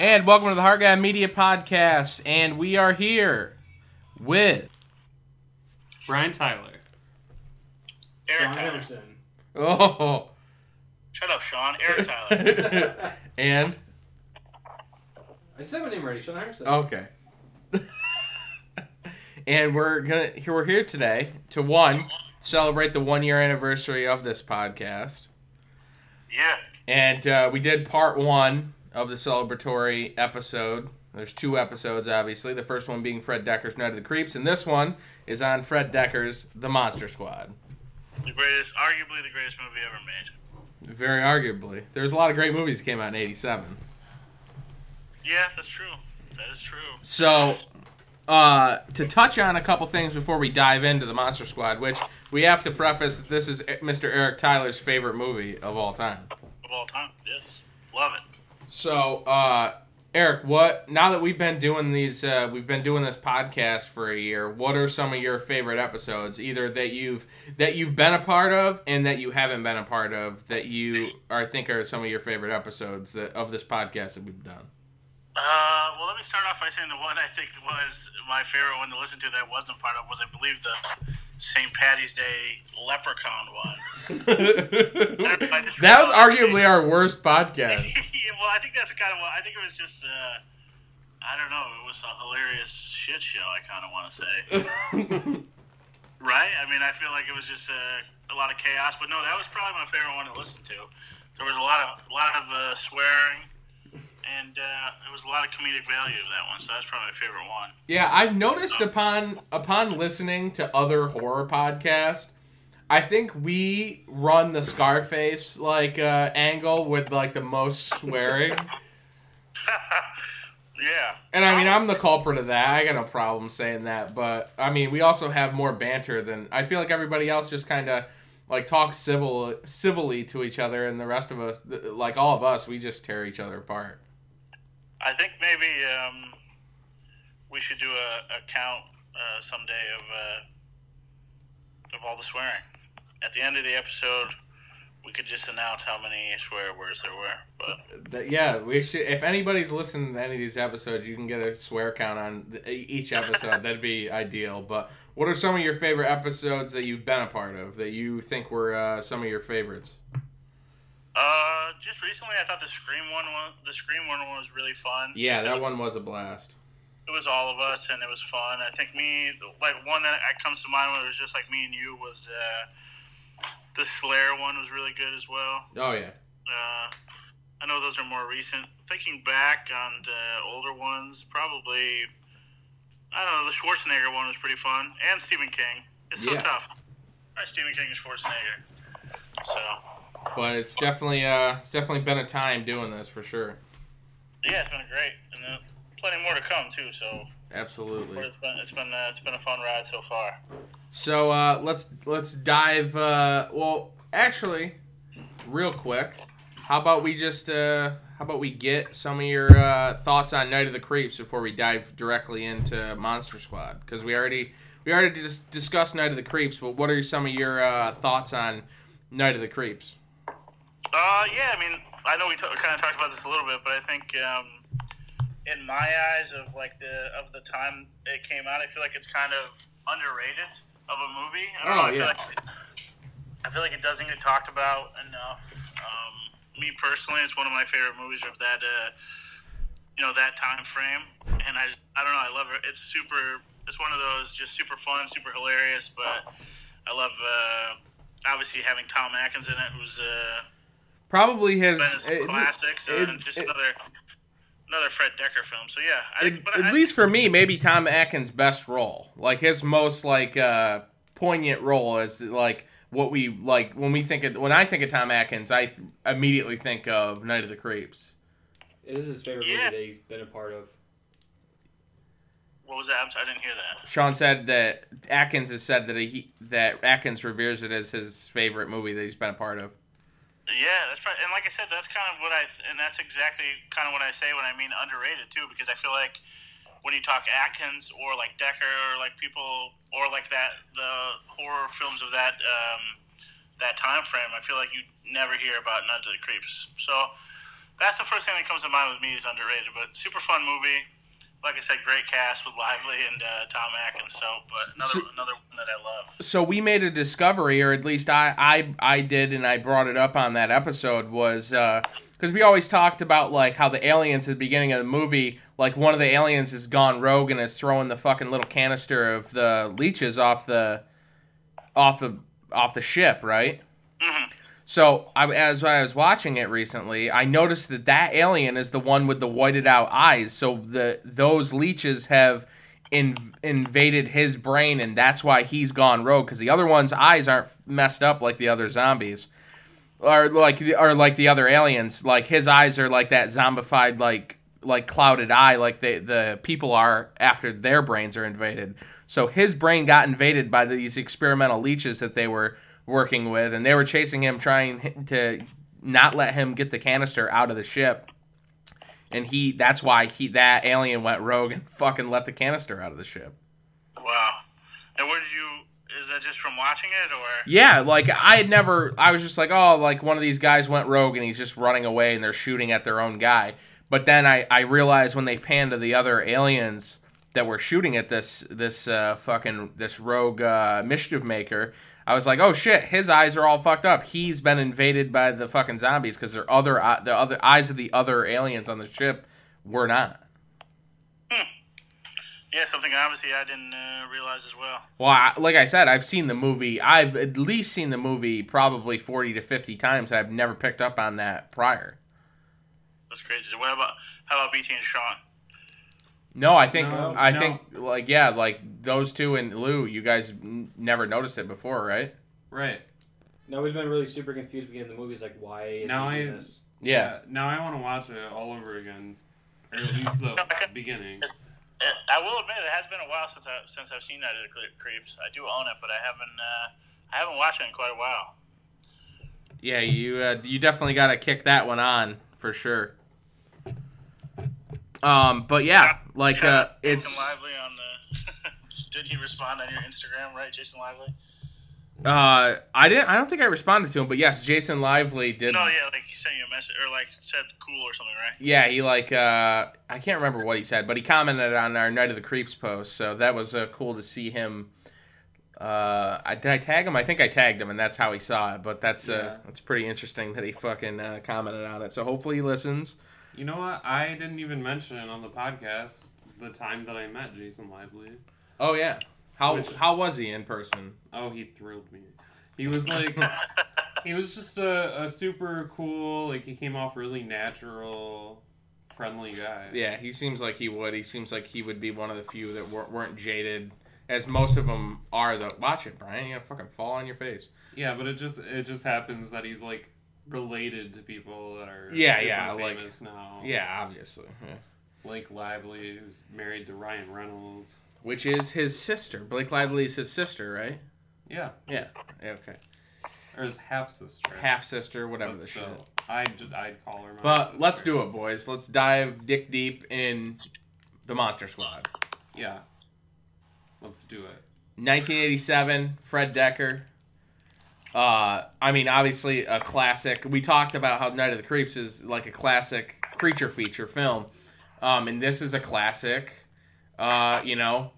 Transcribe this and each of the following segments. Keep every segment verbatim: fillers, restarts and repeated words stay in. And welcome to the Hard Guy Media Podcast. And we are here with Brian Tyler, Eric Sean Tyler. Anderson. Oh, shut up, Sean. Eric Tyler. And I said my name already. Sean Anderson. Okay. And we're gonna we're here today to one celebrate the one year anniversary of this podcast. Yeah. And uh, we did part one of the celebratory episode. There's two episodes, obviously. The first one being Fred Dekker's Night of the Creeps, and this one is on Fred Dekker's The Monster Squad. The greatest, arguably the greatest movie ever made. Very arguably. There's a lot of great movies that came out in eighty-seven. Yeah, that's true. That is true. So, uh, to touch on a couple things before we dive into The Monster Squad, which we have to preface that this is Mister Eric Tyler's favorite movie of all time. Of all time, yes. Love it. So, uh... Eric, what now that we've been doing these, uh, we've been doing this podcast for a year. What are some of your favorite episodes, either that you've that you've been a part of and that you haven't been a part of, that you are think are some of your favorite episodes that, of this podcast that we've done? Uh, well, let me start off by saying the one I think was my favorite one to listen to that I wasn't part of was, I believe, the Saint Patty's Day Leprechaun one. That was arguably our worst podcast. Yeah, well, I think that's kind of what I think it was just, uh, I don't know, it was a hilarious shit show, I kind of want to say. Right? I mean, I feel like it was just uh, a lot of chaos, but no, that was probably my favorite one to listen to. There was a lot of, a lot of uh, swearing. And uh, there was a lot of comedic value to that one, so that's probably my favorite one. Yeah, I've noticed upon upon listening to other horror podcasts, I think we run the Scarface like uh, angle with like the most swearing. Yeah. And I mean, I'm the culprit of that. I got no problem saying that, but I mean, we also have more banter than I feel like everybody else just kind of like talk civil civilly to each other, and the rest of us, like all of us, we just tear each other apart. I think maybe um, we should do a, a count uh, someday of uh, of all the swearing. At the end of the episode, we could just announce how many swear words there were. But yeah, we should. If anybody's listening to any of these episodes, you can get a swear count on each episode. That'd be ideal. But what are some of your favorite episodes that you've been a part of that you think were uh, some of your favorites? Uh, just recently, I thought the Scream one, the Scream one was really fun. Yeah, that one was a blast. It was all of us, and it was fun. I think me, like one that comes to mind when it was just like me and you was uh, the Slayer one was really good as well. Oh yeah. Uh, I know those are more recent. Thinking back on the older ones, probably I don't know. The Schwarzenegger one was pretty fun, and Stephen King. It's so yeah. tough. All right, Stephen King and Schwarzenegger. So. But it's definitely uh, it's definitely been a time doing this for sure. Yeah, it's been great, and uh, plenty more to come too. So absolutely, it's been it's been, uh, it's been a fun ride so far. So uh, let's let's dive. Uh, well, actually, real quick, how about we just uh, how about we get some of your uh, thoughts on Night of the Creeps before we dive directly into Monster Squad, because we already we already dis- discussed Night of the Creeps. But what are some of your uh, thoughts on Night of the Creeps? Uh, yeah, I mean, I know we t- kind of talked about this a little bit, but I think, um, in my eyes of, like, the of the time it came out, I feel like it's kind of underrated of a movie. I don't oh, know, I, yeah. feel like it, I feel like it doesn't get talked about enough. Um, me personally, it's one of my favorite movies of that, uh, you know, that time frame, and I just, I don't know, I love it. It's super, it's one of those just super fun, super hilarious, but I love, uh, obviously having Tom Atkins in it, who's, uh... Probably his it, classics it, and just it, another another Fred Dekker film. So yeah, I, it, but at I, least for me, maybe Tom Atkins' best role, like his most like uh, poignant role, is like what we like when we think of, when I think of Tom Atkins, I th- immediately think of Night of the Creeps. It is his favorite yeah. movie that he's been a part of. What was that? I'm sorry, I didn't hear that. Sean said that Atkins has said that he that Atkins reveres it as his favorite movie that he's been a part of. Yeah, that's probably, and like I said, that's kind of what I, and that's exactly kind of what I say when I mean underrated too, because I feel like when you talk Atkins or like Dekker or like people or like that, the horror films of that um, that time frame, I feel like you never hear about Night of the Creeps. So that's the first thing that comes to mind with me is underrated, but super fun movie. Like I said, great cast with Lively and uh, Tom Atkins. So, but another so, another one that I love. So we made a discovery, or at least I I, I did, and I brought it up on that episode, was because uh, we always talked about like how the aliens at the beginning of the movie, like one of the aliens has gone rogue and is throwing the fucking little canister of the leeches off the off the off the ship, right? Mm-hmm. So I, as I was watching it recently, I noticed that that alien is the one with the whited out eyes. So the those leeches have in, invaded his brain, and that's why he's gone rogue. Because the other one's eyes aren't messed up like the other zombies, or like or like the other aliens. Like his eyes are like that zombified, like like clouded eye, like they, the people are after their brains are invaded. So his brain got invaded by these experimental leeches that they were working with, and they were chasing him, trying to not let him get the canister out of the ship, and he that's why he that alien went rogue and fucking let the canister out of the ship. Wow. And where did you is that just from watching it, or yeah like I had never I was just like, oh, like one of these guys went rogue and he's just running away and they're shooting at their own guy. But then I I realized when they panned to the other aliens that were shooting at this this uh fucking this rogue uh mischief maker, I was like, oh shit, his eyes are all fucked up. He's been invaded by the fucking zombies, because their other the other eyes of the other aliens on the ship were not. Hmm. Yeah, something obviously I didn't uh, realize as well. Well, I, like I said, I've seen the movie. I've at least seen the movie probably forty to fifty times. And I've never picked up on that prior. That's crazy. What about how about B T and Sean? No, I think no, I no. think like yeah, like those two and Lou, you guys n- never noticed it before, right? Right. Now I've always been really super confused beginning of the movies, like why now is I this? Yeah. yeah. Now I want to watch it all over again, or at least the beginning. It, I will admit it has been a while since I since I've seen Night of the Creeps. I do own it, but I haven't uh, I haven't watched it in quite a while. Yeah, you uh, you definitely got to kick that one on for sure. Um, but yeah, like uh, it's Jason Lively on the. Did he respond on your Instagram, right, Jason Lively? Uh, I didn't. I don't think I responded to him, but yes, Jason Lively did. No, yeah, like he sent you a message, or like said cool or something, right? Yeah, he like uh, I can't remember what he said, but he commented on our Night of the Creeps post, so that was uh, cool to see him. Uh, I, did I tag him? I think I tagged him, and that's how he saw it. But that's yeah. uh, that's pretty interesting that he fucking uh, commented on it. So hopefully he listens. You know what? I didn't even mention it on the podcast the time that I met Jason Lively. Oh, yeah. How Which, how was he in person? Oh, he thrilled me. He was like, he was just a, a super cool, like he came off really natural, friendly guy. Yeah, he seems like he would. He seems like he would be one of the few that wor- weren't jaded, as most of them are, though. Watch it, Brian. You gotta fucking fall on your face. Yeah, but it just it just happens that he's like, related to people that are yeah, yeah, famous like, now. Yeah, obviously. Yeah. Blake Lively, who's married to Ryan Reynolds. Which is his sister. Blake Lively is his sister, right? Yeah. Yeah. Okay. Or his half-sister. Half-sister, whatever but the still, shit. I'd, I'd call her my But sister. Let's do it, boys. Let's dive dick deep in the Monster Squad. Yeah. Let's do it. nineteen eighty-seven, Fred Dekker. Uh, I mean, obviously a classic. We talked about how Night of the Creeps is like a classic creature feature film, um, and this is a classic, uh, you know,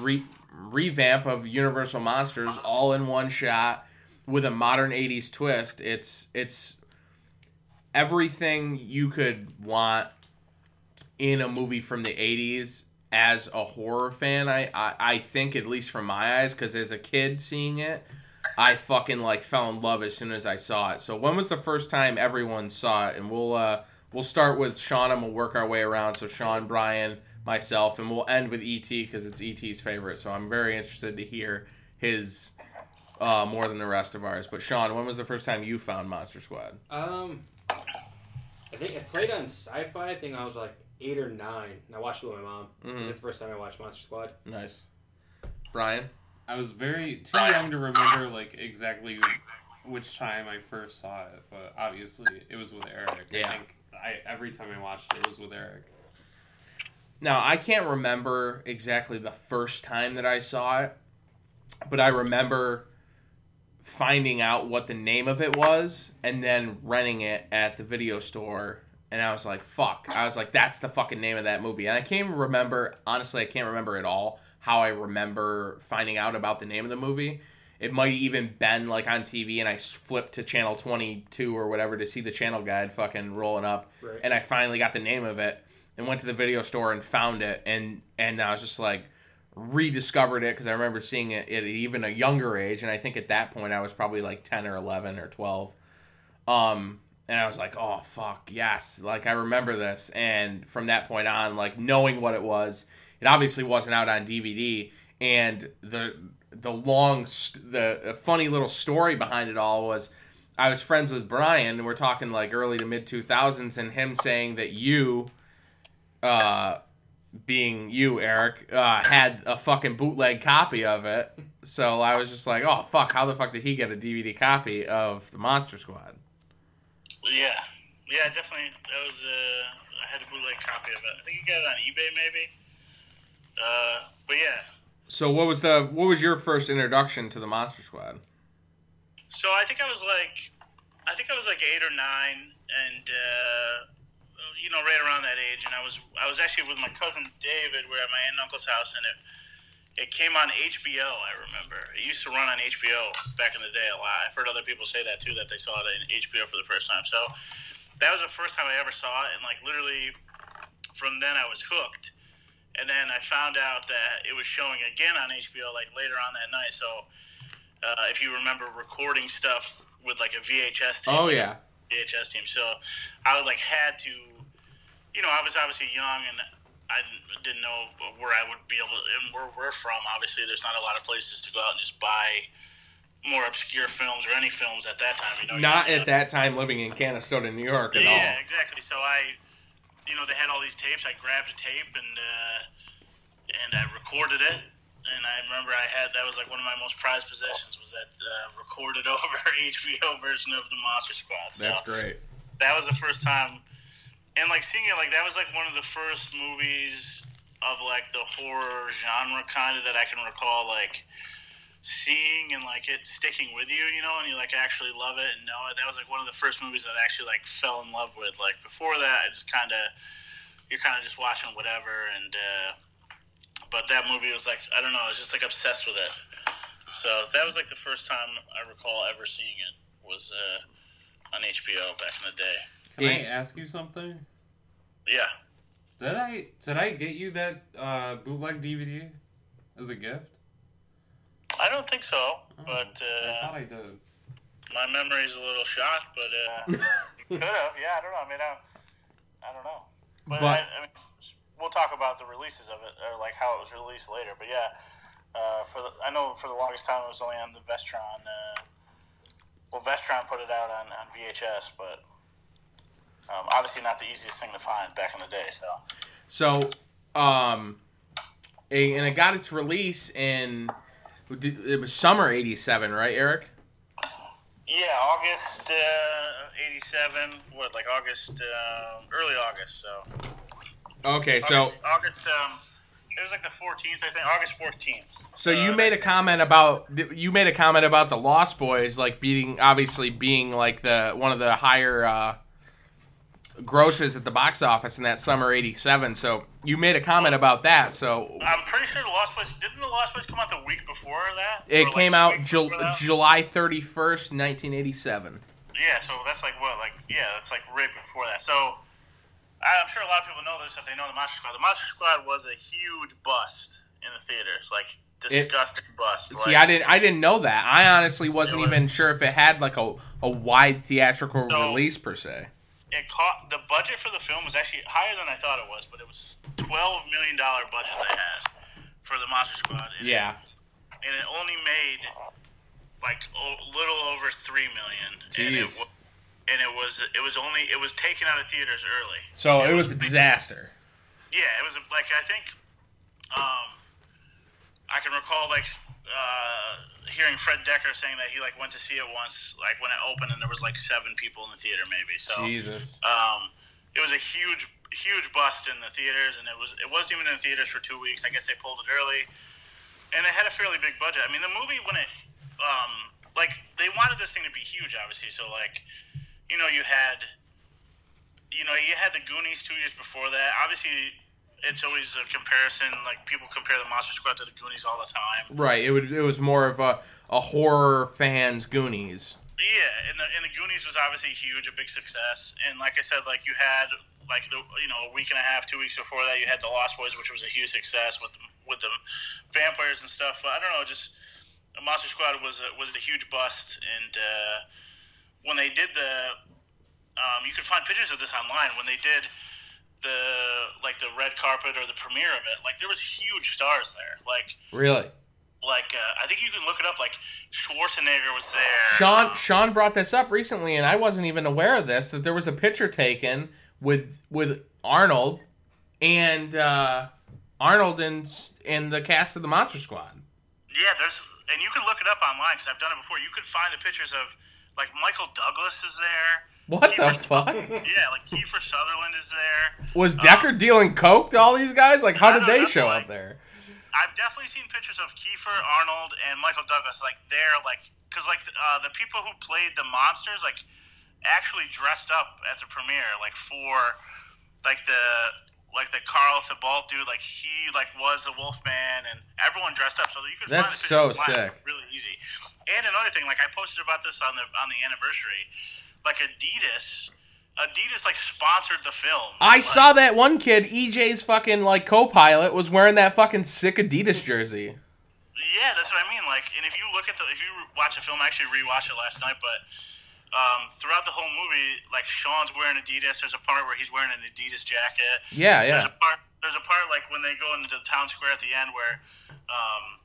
re- revamp of Universal Monsters all in one shot with a modern eighties twist. It's it's everything you could want in a movie from the eighties as a horror fan. I I, I think, at least from my eyes, because as a kid seeing it, I fucking like fell in love as soon as I saw it. So when was the first time everyone saw it? And we'll uh, we'll start with Sean and we'll work our way around. So Sean, Brian, myself, and we'll end with E T because it's E T's favorite. So I'm very interested to hear his uh, more than the rest of ours. But Sean, when was the first time you found Monster Squad? Um, I think I played on Sci-Fi. I think I was like eight or nine, and I watched it with my mom. Mm-hmm. It was the first time I watched Monster Squad. Nice, Brian. I was very too young to remember like exactly which time I first saw it, but obviously it was with Eric. Yeah. I think I, every time I watched it, it was with Eric. Now, I can't remember exactly the first time that I saw it, but I remember finding out what the name of it was and then renting it at the video store And I was like, fuck. I was like, that's the fucking name of that movie. And I can't even remember, honestly, I can't remember at all how I remember finding out about the name of the movie. It might even been like on T V and I flipped to channel twenty-two or whatever to see the channel guide fucking rolling up. Right. And I finally got the name of it and went to the video store and found it. And, and I was just like, rediscovered it because I remember seeing it at even a younger age. And I think at that point I was probably like ten or eleven or twelve. Um... And I was like, oh, fuck, yes. Like, I remember this. And from that point on, like, knowing what it was, it obviously wasn't out on D V D. And the the long, st- the, the funny little story behind it all was I was friends with Brian, and we're talking, like, early to mid two thousands, and him saying that you, uh, being you, Eric, uh, had a fucking bootleg copy of it. So I was just like, oh, fuck, how the fuck did he get a D V D copy of The Monster Squad? Yeah, yeah, definitely. That was uh, I had a bootleg copy of it. I think you got it on eBay, maybe. Uh, but yeah. So what was the what was your first introduction to the Monster Squad? So I think I was like, I think I was like eight or nine, and uh, you know, right around that age. And I was I was actually with my cousin David. We were at my aunt and uncle's house, and it it came on H B O. I remember it used to run on H B O back in the day a lot. I've heard other people say that too, that they saw it on H B O for the first time. So that was the first time I ever saw it, and like literally from then I was hooked. And then I found out that it was showing again on H B O like later on that night. So uh, if you remember recording stuff with like a V H S tape. Oh yeah, V H S tape. So I was like had to, you know, I was obviously young and I didn't know where I would be able to, and where we're from, obviously, there's not a lot of places to go out and just buy more obscure films or any films at that time. You know, not at that time living in Canastota, New York at all. Yeah, exactly. So I, you know, they had all these tapes. I grabbed a tape and uh, and I recorded it. And I remember I had, that was like one of my most prized possessions, was that uh, recorded over H B O version of The Monster Squad. So that's great. That was the first time. And, like, seeing it, like, that was, like, one of the first movies of, like, the horror genre kind of that I can recall, like, seeing and, like, it sticking with you, you know, and you, like, actually love it and know it. That was, like, one of the first movies that I actually, like, fell in love with. Like, before that, it's kind of, you're kind of just watching whatever. And, uh, but that movie was, like, I don't know, I was just, like, obsessed with it. So that was, like, the first time I recall ever seeing it was uh, on H B O back in the day. Can I ask you something? Yeah. Did I did I get you that uh, bootleg D V D as a gift? I don't think so, oh, but uh, I thought I did. My memory's a little shot, but uh, could have. Yeah, I don't know. I mean, I, I don't know. But, but I, I mean, we'll talk about the releases of it, or like how it was released later. But yeah, uh, for the, I know for the longest time it was only on the Vestron. Uh, well, Vestron put it out on, on V H S, but. Um, obviously not the easiest thing to find back in the day, so. So, um, a, and it got its release in, it was summer eighty-seven, right, Eric? Yeah, August uh, eighty-seven, what, like August, uh, early August, so. Okay, August, so. August, um, it was like the fourteenth, I think, August fourteenth. So uh, you made a comment about, you made a comment about the Lost Boys, like beating, obviously being like the, one of the higher, uh. grosses at the box office in that summer eighty-seven, so you made a comment about that. So I'm pretty sure the Lost Boys didn't the Lost Boys come out the week before that? It came out Ju- that? July thirty-first, nineteen eighty-seven. Yeah, so that's like what, like yeah, that's like right before that. So I'm sure a lot of people know this if they know the Monster Squad. The Monster Squad was a huge bust in the theaters, like disgusting it, bust. See, like, I didn't, I didn't know that. I honestly wasn't was, even sure if it had like a a wide theatrical so, release per se. It caught, the budget for the film was actually higher than I thought it was, but it was twelve million dollars budget they had for the Monster Squad. And yeah. It, and it only made like a little over three million dollars. Jeez. And it and it was it was only it was taken out of theaters early. So it, it was, was a disaster. Yeah, it was a, like I think um I can recall like uh hearing Fred Dekker saying that he like went to see it once, like when it opened, and there was like seven people in the theater, maybe. So, Jesus, um, it was a huge, huge bust in the theaters, and it was it wasn't even in the theaters for two weeks. I guess they pulled it early, and it had a fairly big budget. I mean, the movie when it, um, like they wanted this thing to be huge, obviously. So like, you know, you had you know, you had the Goonies two years before that. Obviously, it's always a comparison. Like, people compare the Monster Squad to the Goonies all the time. Right. It would. It was more of a, a horror fan's Goonies. Yeah, and the and the Goonies was obviously huge, a big success. And like I said, like you had like the you know a week and a half, two weeks before that, you had the Lost Boys, which was a huge success with the, with the vampires and stuff. But I don't know, just the Monster Squad was a, was a huge bust. And uh, when they did the, um, you can find pictures of this online. When they did the like the red carpet or the premiere of it, like there was huge stars there. Like really. Like, uh, I think you can look it up, like, Schwarzenegger was there. Sean Sean brought this up recently, and I wasn't even aware of this, that there was a picture taken with with Arnold and uh, Arnold and, and the cast of the Monster Squad. Yeah, there's, and you can look it up online, because I've done it before. You can find the pictures of, like, Michael Douglas is there. What Kiefer, the fuck? Yeah, like, Kiefer Sutherland is there. Was Dekker um, dealing coke to all these guys? Like, how did they know, show like, up there? I've definitely seen pictures of Kiefer, Arnold, and Michael Douglas, like, they're, like, because, like, uh, the people who played the monsters, like, actually dressed up at the premiere, like, for, like, the, like, the Carl Thibault dude, like, he, like, was the Wolfman, and everyone dressed up, so you could find the pictures online really easy. And another thing, like, I posted about this on the, on the anniversary, like, Adidas... Adidas, like, sponsored the film. I like, saw that one kid, E J's fucking, like, co-pilot, was wearing that fucking sick Adidas jersey. Yeah, that's what I mean. Like, and if you look at the, if you watch the film, I actually rewatched it last night, but um, throughout the whole movie, like, Sean's wearing Adidas. There's a part where he's wearing an Adidas jacket. Yeah, yeah. There's a part, there's a part like, when they go into the town square at the end where um,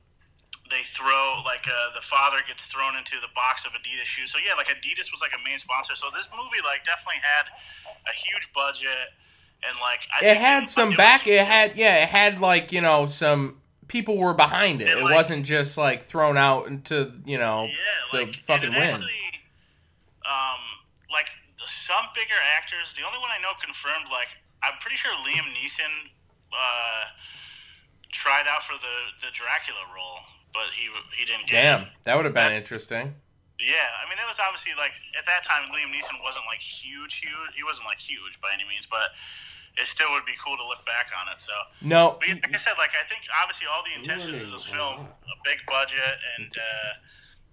they throw, like, uh, the father gets thrown into the box of Adidas shoes. So, yeah, like, Adidas was, like, a main sponsor. So this movie, like, definitely had a huge budget. And, like, I It had it, some it back, was, it had, yeah, it had, like, you know, some people were behind it. It, it like, wasn't just, like, thrown out into, you know, yeah, like, the fucking wind. Actually, um, like, some bigger actors, the only one I know confirmed, like, I'm pretty sure Liam Neeson uh, tried out for the, the Dracula role. But he he didn't get Damn, it. That would have been that, interesting. Yeah, I mean, that was obviously, like, at that time, Liam Neeson wasn't, like, huge, huge. He wasn't, like, huge by any means, but it still would be cool to look back on it, so. No. But, like I said, like, I think, obviously, all the intentions of this film, a big budget, and, uh,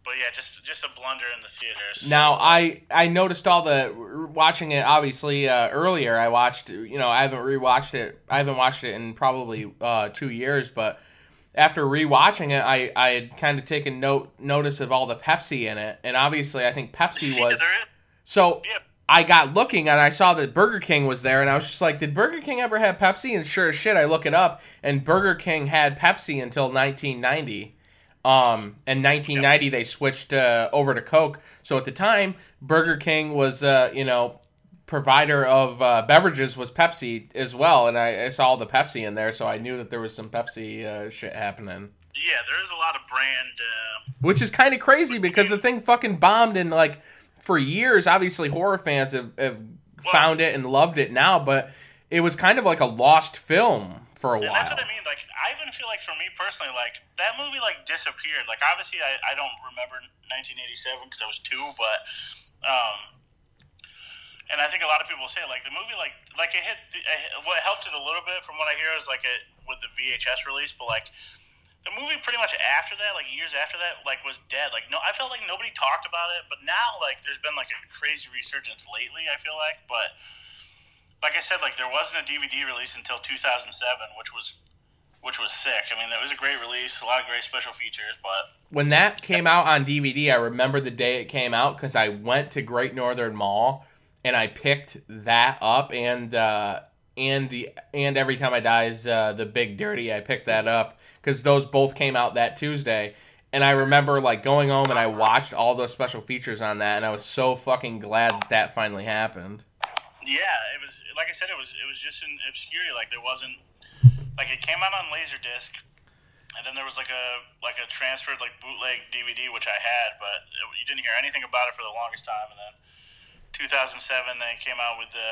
but, yeah, just just a blunder in the theaters. Now, I, I noticed all the, watching it, obviously, uh, earlier, I watched, you know, I haven't rewatched it. I haven't watched it in probably uh, two years, but. After rewatching it, I, I had kind of taken note notice of all the Pepsi in it, and obviously I think Pepsi was. So yep. I got looking and I saw that Burger King was there, and I was just like, "Did Burger King ever have Pepsi?" And sure as shit, I look it up, and Burger King had Pepsi until nineteen ninety. Um, in nineteen ninety yep. they switched uh, over to Coke. So at the time, Burger King was uh, you know. provider of uh, beverages was Pepsi as well, and I, I saw all the Pepsi in there, so I knew that there was some Pepsi uh, shit happening. Yeah, there is a lot of brand... Uh, Which is kind of crazy, because the thing fucking bombed, and, like, for years, obviously, horror fans have, have well, found it and loved it now, but it was kind of like a lost film for a while. And that's what I mean. Like, I even feel like, for me personally, like, that movie, like, disappeared. Like, obviously, I, I don't remember nineteen eighty-seven, because I was two, but... Um, And I think a lot of people say, like, the movie, like, like it hit, the, it, what helped it a little bit from what I hear is, like, it with the V H S release, but, like, the movie pretty much after that, like, years after that, like, was dead. Like, no, I felt like nobody talked about it, but now, like, there's been, like, a crazy resurgence lately, I feel like, but, like I said, like, there wasn't a D V D release until two thousand seven, which was, which was sick. I mean, that was a great release, a lot of great special features, but... When that came out on D V D, I remember the day it came out, because I went to Great Northern Mall... And I picked that up, and uh, and the and Every Time I Die's uh, The Big Dirty, I picked that up, because those both came out that Tuesday. And I remember, like, going home, and I watched all those special features on that, and I was so fucking glad that that finally happened. Yeah, it was, like I said, it was it was just in obscurity. Like, there wasn't, like, it came out on Laserdisc, and then there was, like, a like a transferred, like, bootleg D V D, which I had, but it, you didn't hear anything about it for the longest time, and then... two thousand seven, they came out with the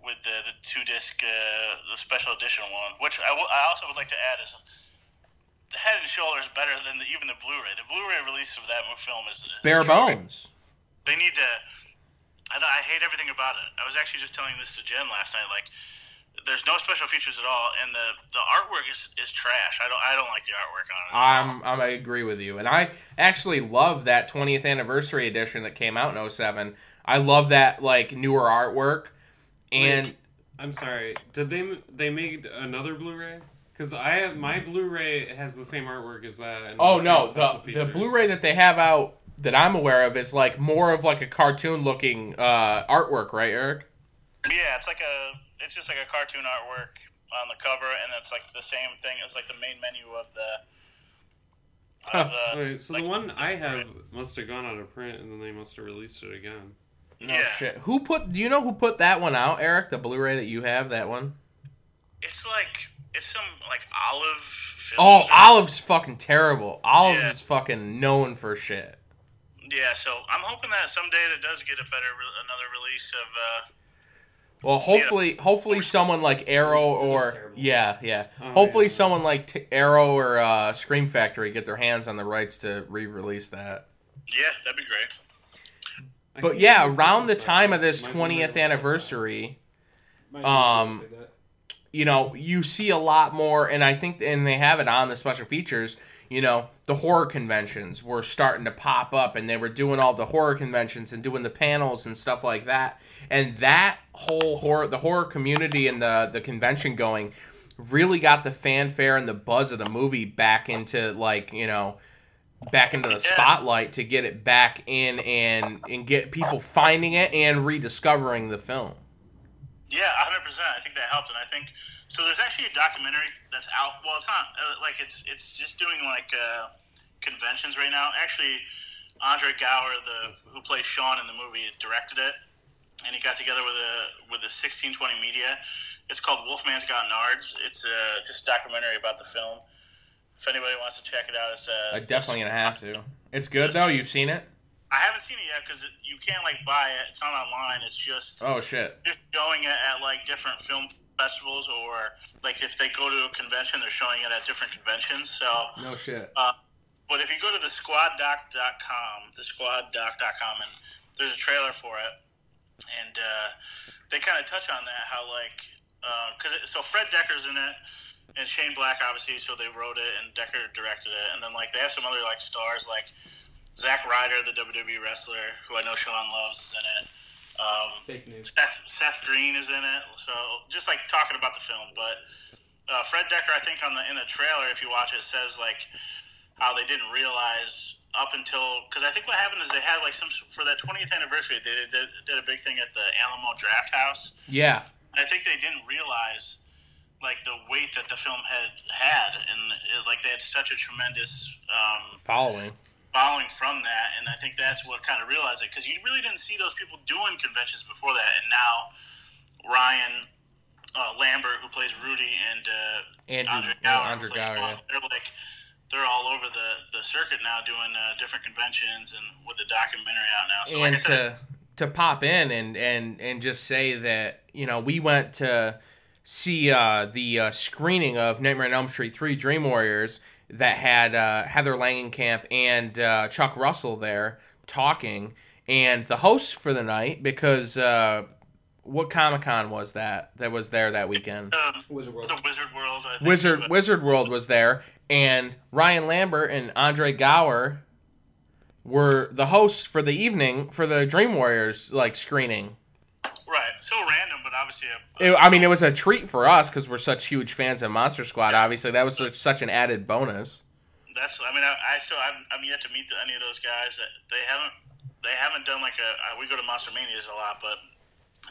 with the, the two disc uh, the special edition one, which I, w- I also would like to add is head and shoulders better than the, even the Blu-ray. The Blu-ray release of that film is, is bare bones. They need to I, I hate everything about it. I was actually just telling this to Jen last night, like, there's no special features at all, and the, the artwork is, is trash. I don't I don't like the artwork on it. I'm, I'm, I agree with you, and I actually love that twentieth anniversary edition that came out in oh seven. I love that, like, newer artwork. And Wait, I'm sorry, did they they make another Blu-ray? Because I have my Blu-ray has the same artwork as that. And oh no, the features. The Blu-ray that they have out that I'm aware of is like more of like a cartoon looking uh, artwork, right, Eric? Yeah, it's like a. It's just like a cartoon artwork on the cover, and it's like the same thing as like the main menu of the. Of huh. the right, so like, the one the I have must have gone out of print, and then they must have released it again. No yeah. shit. Who put? Do you know who put that one out, Eric? The Blu-ray that you have, that one. It's like it's some like Olive. Film oh, or... Olive's fucking terrible. Olive yeah. is fucking known for shit. Yeah, so I'm hoping that someday that does get a better another release of. Uh, Well, hopefully, yeah. hopefully someone like Arrow or yeah, yeah. Oh, hopefully, yeah. someone like T- Arrow or uh, Scream Factory get their hands on the rights to re-release that. Yeah, that'd be great. I but yeah, around the time of this twentieth anniversary, um, you know, you see a lot more, and I think, and they have it on the special features. You know, the horror conventions were starting to pop up, and they were doing all the horror conventions and doing the panels and stuff like that. And that whole horror, the horror community and the, the convention going really got the fanfare and the buzz of the movie back into, like, you know, back into the spotlight to get it back in and, and get people finding it and rediscovering the film. Yeah, one hundred percent. I think that helped, and I think... So there's actually a documentary that's out. Well, it's not uh, like it's it's just doing like uh, conventions right now. Actually, Andre Gower, the who plays Sean in the movie, directed it, and he got together with a with the sixteen twenty Media. It's called Wolfman's Got Nards. It's uh, just a documentary about the film. If anybody wants to check it out, it's uh, I'm definitely gonna have to. It's good though. You've seen it? I haven't seen it yet because you can't like buy it. It's not online. It's just oh shit, just showing it at like different film festivals, or like if they go to a convention, they're showing it at different conventions. So no shit. Uh, but if you go to the squad doc dot com, the squad doc dot com, and there's a trailer for it, and uh, they kind of touch on that, how like because uh, so Fred Dekker's in it, and Shane Black obviously, so they wrote it, and Dekker directed it, and then like they have some other like stars like Zack Ryder, the W W E wrestler, who I know Sean loves, is in it. Um, Fake news. Seth, Seth Green is in it, so just like talking about the film. But uh, Fred Dekker, I think on the in the trailer, if you watch it, says like how they didn't realize up until because I think what happened is they had like some for that twentieth anniversary they did, did a big thing at the Alamo Draft House. Yeah, I think they didn't realize like the weight that the film had had, and it, like they had such a tremendous um, following. Following from that, and I think that's what kind of realized it, because you really didn't see those people doing conventions before that, and now Ryan uh, Lambert, who plays Rudy, and uh, Andrew, Andre Gower, yeah, Andre Gower yeah. they're like they're all over the, the circuit now doing uh, different conventions and with the documentary out now. So, and like I said, to, to pop in and, and, and just say that, you know, we went to see uh, the uh, screening of Nightmare on Elm Street three Dream Warriors, that had uh, Heather Langenkamp and uh, Chuck Russell there talking, and the host for the night, because uh, what Comic-Con was that that was there that weekend? Uh, Wizard World. The Wizard World, I think. Wizard, Wizard World was there, and Ryan Lambert and Andre Gower were the hosts for the evening for the Dream Warriors like screening. Right, so random, but obviously... A, a it, I mean, it was a treat for us, because we're such huge fans of Monster Squad, yeah. Obviously. That was such, such an added bonus. That's, I mean, I, I still, I'm, I'm yet to meet any of those guys. They haven't, they haven't done, like, a, we go to Monster Manias a lot, but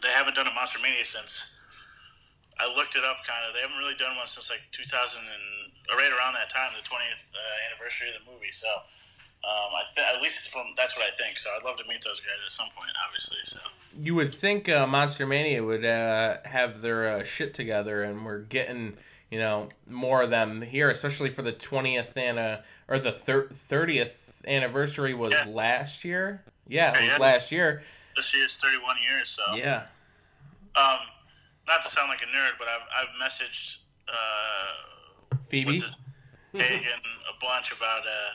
they haven't done a Monster Mania since, I looked it up, kind of. They haven't really done one since, like, two thousand, and right around that time, the twentieth uh, anniversary of the movie, so... Um, I th- at least from that's what I think. So I'd love to meet those guys at some point, obviously. So you would think uh, Monster Mania would uh, have their uh, shit together, and we're getting you know more of them here, especially for the twentieth and uh, or the thirtieth anniversary was yeah. last year. Yeah, it was yeah. last year. This year's thirty-one years. So yeah. Um, not to sound like a nerd, but I've I've messaged uh, Phoebe Hagen a bunch about uh.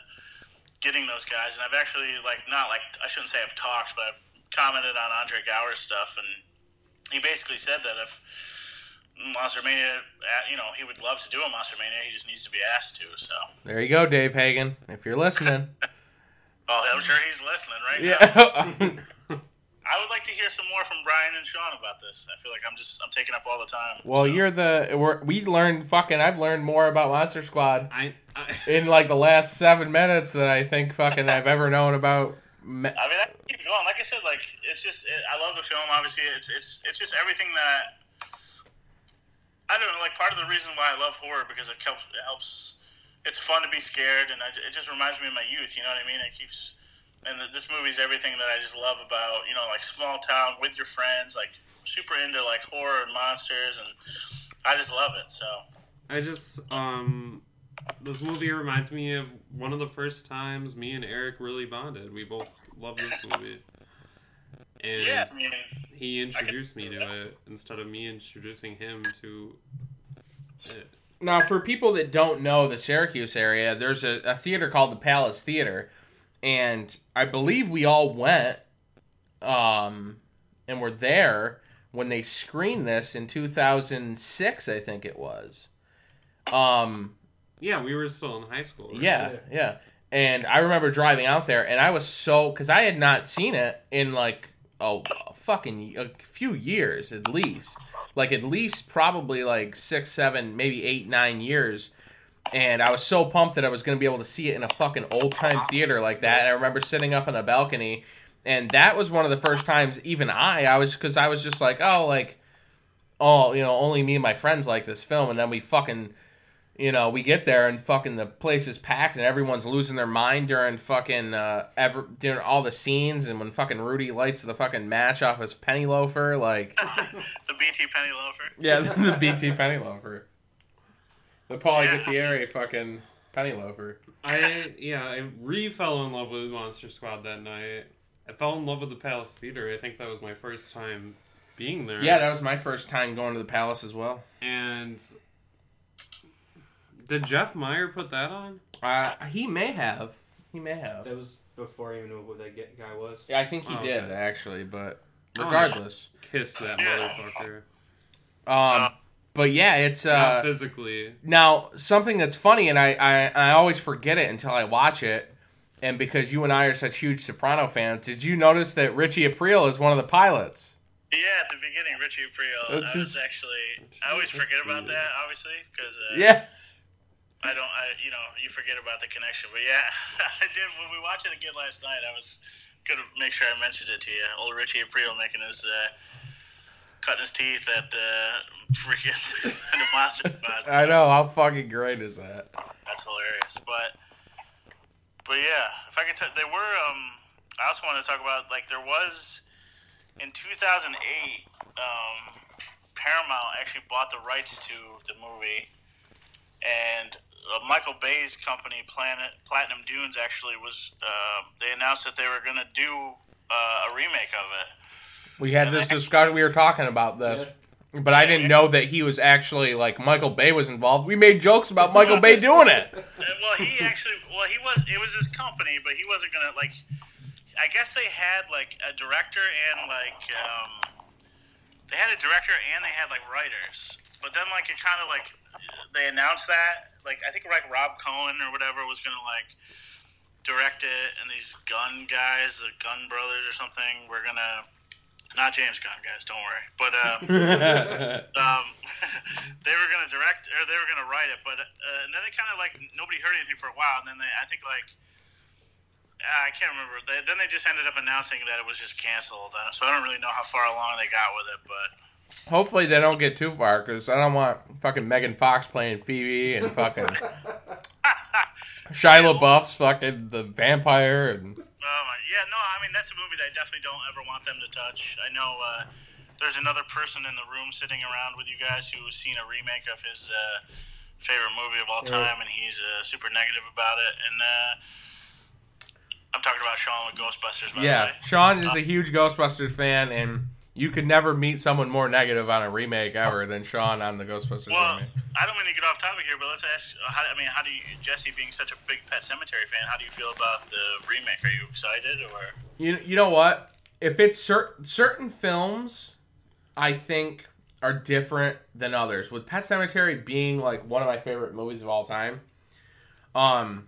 getting those guys, and I've actually like not like I shouldn't say I've talked, but I've commented on Andre Gower's stuff, and he basically said that if Monster Mania, you know, he would love to do a Monster Mania, he just needs to be asked to. So there you go, Dave Hagen, if you're listening. Oh, I'm sure he's listening right yeah. now. I would like to hear some more from Brian and Sean about this. I feel like I'm just I'm taking up all the time. Well, so. you're the we're, we learned fucking I've learned more about Monster Squad I, I, in like the last seven minutes than I think fucking I've ever known about. Me- I mean, I can keep going. Like I said, like it's just it, I love the film. Obviously, it's it's it's just everything that I don't know. Like part of the reason why I love horror because it helps. It helps it's fun to be scared, and I, it just reminds me of my youth. You know what I mean? It keeps, and the, this movie's everything that I just love about, you know, like small town with your friends, like super into like horror and monsters, and I just love it. So I just, um, this movie reminds me of one of the first times me and Eric really bonded. We both loved this movie, and yeah, I mean, he introduced me to it instead of me introducing him to it. Now, for people that don't know the Syracuse area, there's a, a theater called the Palace Theater, and I believe we all went um, and were there when they screened this in two thousand six, I think it was. Um, yeah, we were still in high school. Right? Yeah, yeah. And I remember driving out there, and I was so... Because I had not seen it in, like, a, a fucking a few years, at least. Like, at least probably, like, six, seven, maybe eight, nine years. And I was so pumped that I was going to be able to see it in a fucking old-time theater like that. And I remember sitting up on the balcony. And that was one of the first times, even I, I was, because I was just like, oh, like, oh, you know, only me and my friends like this film. And then we fucking, you know, we get there and fucking the place is packed and everyone's losing their mind during fucking, uh, ever, during all the scenes. And when fucking Rudy lights the fucking match off his penny loafer, like... The B T Penny Loafer. Yeah, the B T Penny Loafer. The Pauly yeah. Guttieri fucking Penny Loafer. I, yeah, I re-fell in love with Monster Squad that night. I fell in love with the Palace Theater. I think that was my first time being there. Yeah, that was my first time going to the Palace as well. And did Jeff Meyer put that on? Uh, he may have. He may have. That was before I even knew who that guy was? Yeah, I think he oh, did, okay. actually, but... Regardless, oh, kiss that motherfucker. Um, but yeah, it's uh Not physically now something that's funny, and I, I I always forget it until I watch it. And because you and I are such huge Soprano fans, did you notice that Richie Aprile is one of the pilots? Yeah, at the beginning, Richie Aprile. That's I was just... actually I always forget about that, obviously, because uh, yeah, I don't, I you know, you forget about the connection, but yeah, I did when we watched it again last night. I was. Good to make sure I mentioned it to you. Old Richie Aprile making his, uh, cutting his teeth at the freaking Monster Squad. I know, how fucking great is that? That's hilarious. But, but yeah, if I could, t- they were. Um, I also wanted to talk about like there was in two thousand eight. Um, Paramount actually bought the rights to the movie, and. Michael Bay's company, Planet Platinum Dunes, actually was. Uh, they announced that they were going to do uh, a remake of it. We had and this discussion. We were talking about this, yeah. but I didn't know that he was actually like Michael Bay was involved. We made jokes about Michael Bay doing it. Well, he actually. Well, he was. It was his company, but he wasn't going to like. I guess they had like a director and like. Um, they had a director and they had like writers, but then like it kind of like they announced that. Like, I think, like, Rob Cohen or whatever was going to, like, direct it, and these gun guys, the Gun Brothers or something, were going to... Not James Gunn, guys, don't worry. But um, um, they were going to direct, or they were going to write it, but... Uh, and then they kind of, like, nobody heard anything for a while, and then they, I think, like... I can't remember. They, then they just ended up announcing that it was just canceled, uh, so I don't really know how far along they got with it, but... Hopefully they don't get too far, because I don't want fucking Megan Fox playing Phoebe and fucking Shia LaBeouf's fucking the vampire. And... Um, yeah, no, I mean, that's a movie that I definitely don't ever want them to touch. I know uh, there's another person in the room sitting around with you guys who has seen a remake of his uh, favorite movie of all time, and he's uh, super negative about it. And uh, I'm talking about Sean with Ghostbusters, by yeah, the way. Yeah, Sean is um, a huge Ghostbusters fan, and... You could never meet someone more negative on a remake ever than Sean on the Ghostbusters well, remake. Well, I don't mean to get off topic here, but let's ask. How, I mean, how do you, Jesse, being such a big Pet Sematary fan, how do you feel about the remake? Are you excited or? You you know what? if it's cer- certain films, I think are different than others. With Pet Sematary being like one of my favorite movies of all time, um,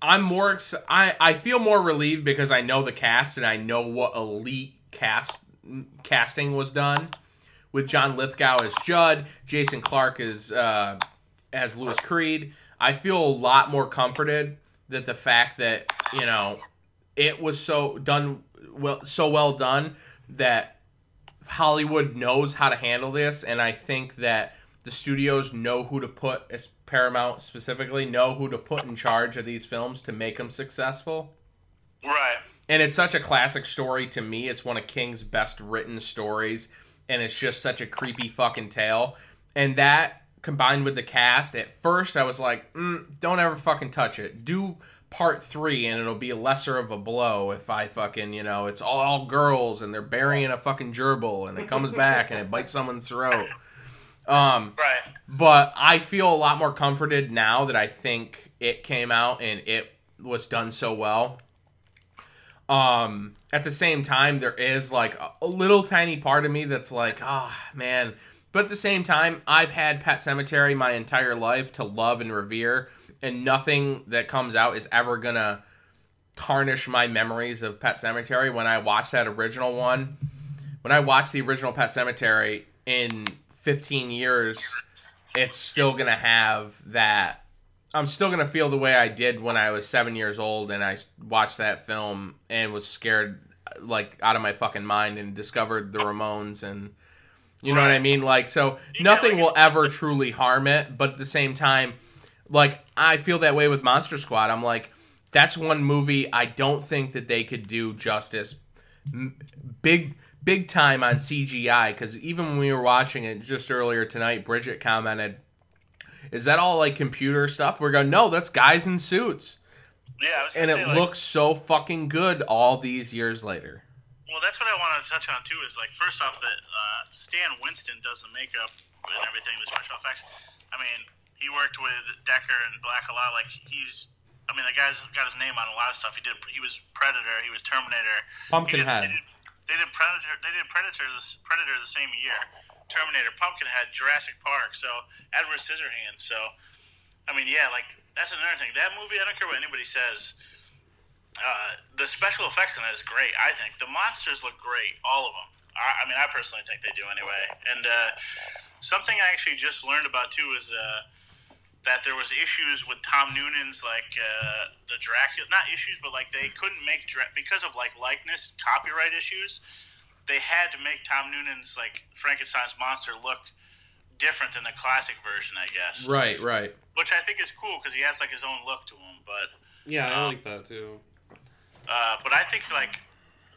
I'm more ex- I I feel more relieved because I know the cast and I know what elite cast casting was done. With John Lithgow as Judd, Jason Clarke as uh, as Louis Creed, I feel a lot more comforted that the fact that you know it was so done well, so well done that Hollywood knows how to handle this, and I think that the studios know who to put, as Paramount specifically, know who to put in charge of these films to make them successful. Right. And it's such a classic story to me. It's one of King's best written stories. And it's just such a creepy fucking tale. And that, combined with the cast, at first I was like, mm, don't ever fucking touch it. Do part three and it'll be a lesser of a blow if I fucking, you know, it's all girls and they're burying a fucking gerbil and it comes back and it bites someone's throat. Um, right. But I feel a lot more comforted now that I think it came out and it was done so well. Um, at the same time, there is like a, a little tiny part of me that's like, ah, oh, man. But at the same time, I've had Pet Sematary my entire life to love and revere, and nothing that comes out is ever gonna tarnish my memories of Pet Sematary. When I watched that original one, when I watched the original Pet Sematary in fifteen years, it's still gonna have that. I'm still going to feel the way I did when I was seven years old and I watched that film and was scared, like, out of my fucking mind and discovered the Ramones and, you know right. what I mean? Like, so nothing will ever truly harm it, but at the same time, like, I feel that way with Monster Squad. I'm like, that's one movie I don't think that they could do justice big, big time on C G I, because even when we were watching it just earlier tonight, Bridget commented, is that all, like, computer stuff? We're going, no, that's guys in suits. Yeah, I was gonna say, and it like, looks so fucking good all these years later. Well, that's what I wanted to touch on, too, is, like, first off, that uh, Stan Winston does the makeup and everything with special effects. I mean, he worked with Dekker and Black a lot. Like, he's, I mean, the guy's got his name on a lot of stuff. He did. He was Predator. He was Terminator. Pumpkinhead. He did, they, did, they did Predator. They did Predator. This Predator the same year. Terminator, Pumpkinhead, Jurassic Park, so Edward Scissorhands. So, I mean, yeah, like, that's another thing. That movie, I don't care what anybody says, uh, the special effects in it is great, I think. The monsters look great, all of them. I, I mean, I personally think they do anyway. And uh, something I actually just learned about, too, is uh, that there was issues with Tom Noonan's, like, uh, the Dracula, not issues, but, like, they couldn't make, dra- because of, like, likeness and copyright issues, they had to make Tom Noonan's, like, Frankenstein's monster look different than the classic version, I guess. Right, right. Which I think is cool, because he has, like, his own look to him, but... Yeah, um, I like that, too. Uh, but I think, like,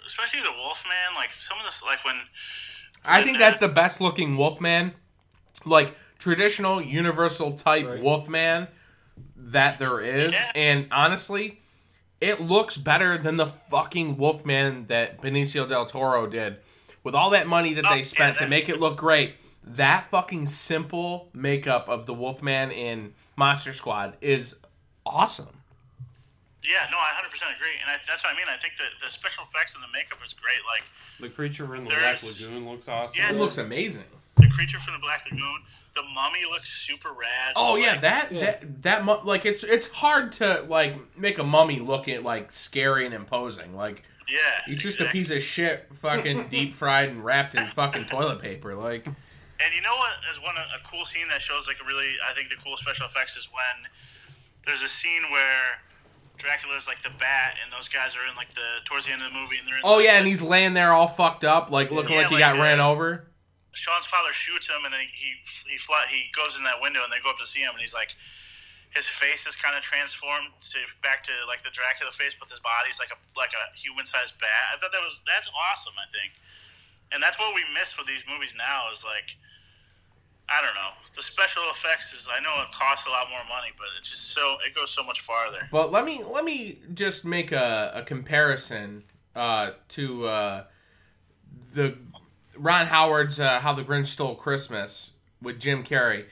especially the Wolfman, like, some of this, like, when... I when, think that's uh, the best-looking Wolfman. Like, traditional, universal-type right. Wolfman that there is. Yeah. And, honestly... it looks better than the fucking Wolfman that Benicio del Toro did. With all that money that oh, they spent yeah, to make it look great, that fucking simple makeup of the Wolfman in Monster Squad is awesome. Yeah, no, I one hundred percent agree. And I, that's what I mean. I think that the special effects and the makeup is great. Like the creature in the Black Lagoon looks awesome. Yeah, it looks amazing. The creature from the Black Lagoon... The Mummy looks super rad. Oh yeah, like, that yeah. that that mu- like it's it's hard to like make a mummy look at like scary and imposing. Like yeah, he's just exactly. a piece of shit, fucking deep fried and wrapped in fucking toilet paper. Like, and you know what is one a cool scene that shows like really I think the cool special effects is when there's a scene where Dracula's like the bat, and those guys are in like the towards the end of the movie, and they're in, oh like, yeah, the, and he's laying there all fucked up, like looking yeah, like he like, got uh, ran over. Sean's father shoots him, and then he he he, fly, he goes in that window, and they go up to see him, and he's like, his face is kind of transformed to back to like the Dracula face, but his body's like a like a human sized bat. I thought that was that's awesome. I think, and that's what we miss with these movies now is like, I don't know, the special effects is I know it costs a lot more money, but it's just so it goes so much farther. But let me let me just make a, a comparison uh, to uh, the. Ron Howard's uh, How the Grinch Stole Christmas with Jim Carrey.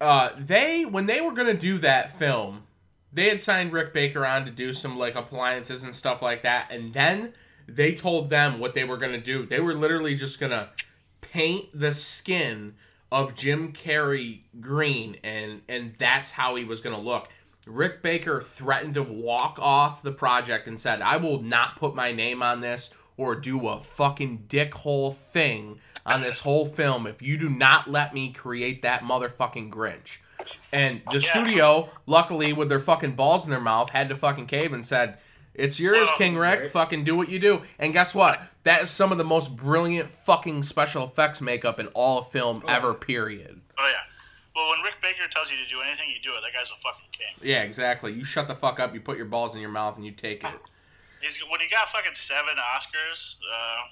Uh, they when they were going to do that film, they had signed Rick Baker on to do some like appliances and stuff like that, and then they told them what they were going to do. They were literally just going to paint the skin of Jim Carrey green, and, and that's how he was going to look. Rick Baker threatened to walk off the project and said, I will not put my name on this or do a fucking dickhole thing on this whole film if you do not let me create that motherfucking Grinch. And the yeah. studio, luckily, with their fucking balls in their mouth, had to fucking cave and said, it's yours, oh, King Rick. Right. Fucking do what you do. And guess what? That is some of the most brilliant fucking special effects makeup in all of film oh. ever, period. Oh, yeah. Well, when Rick Baker tells you to do anything, you do it. That guy's a fucking king. Yeah, exactly. You shut the fuck up, you put your balls in your mouth, and you take it. He's, when he got fucking seven Oscars, uh,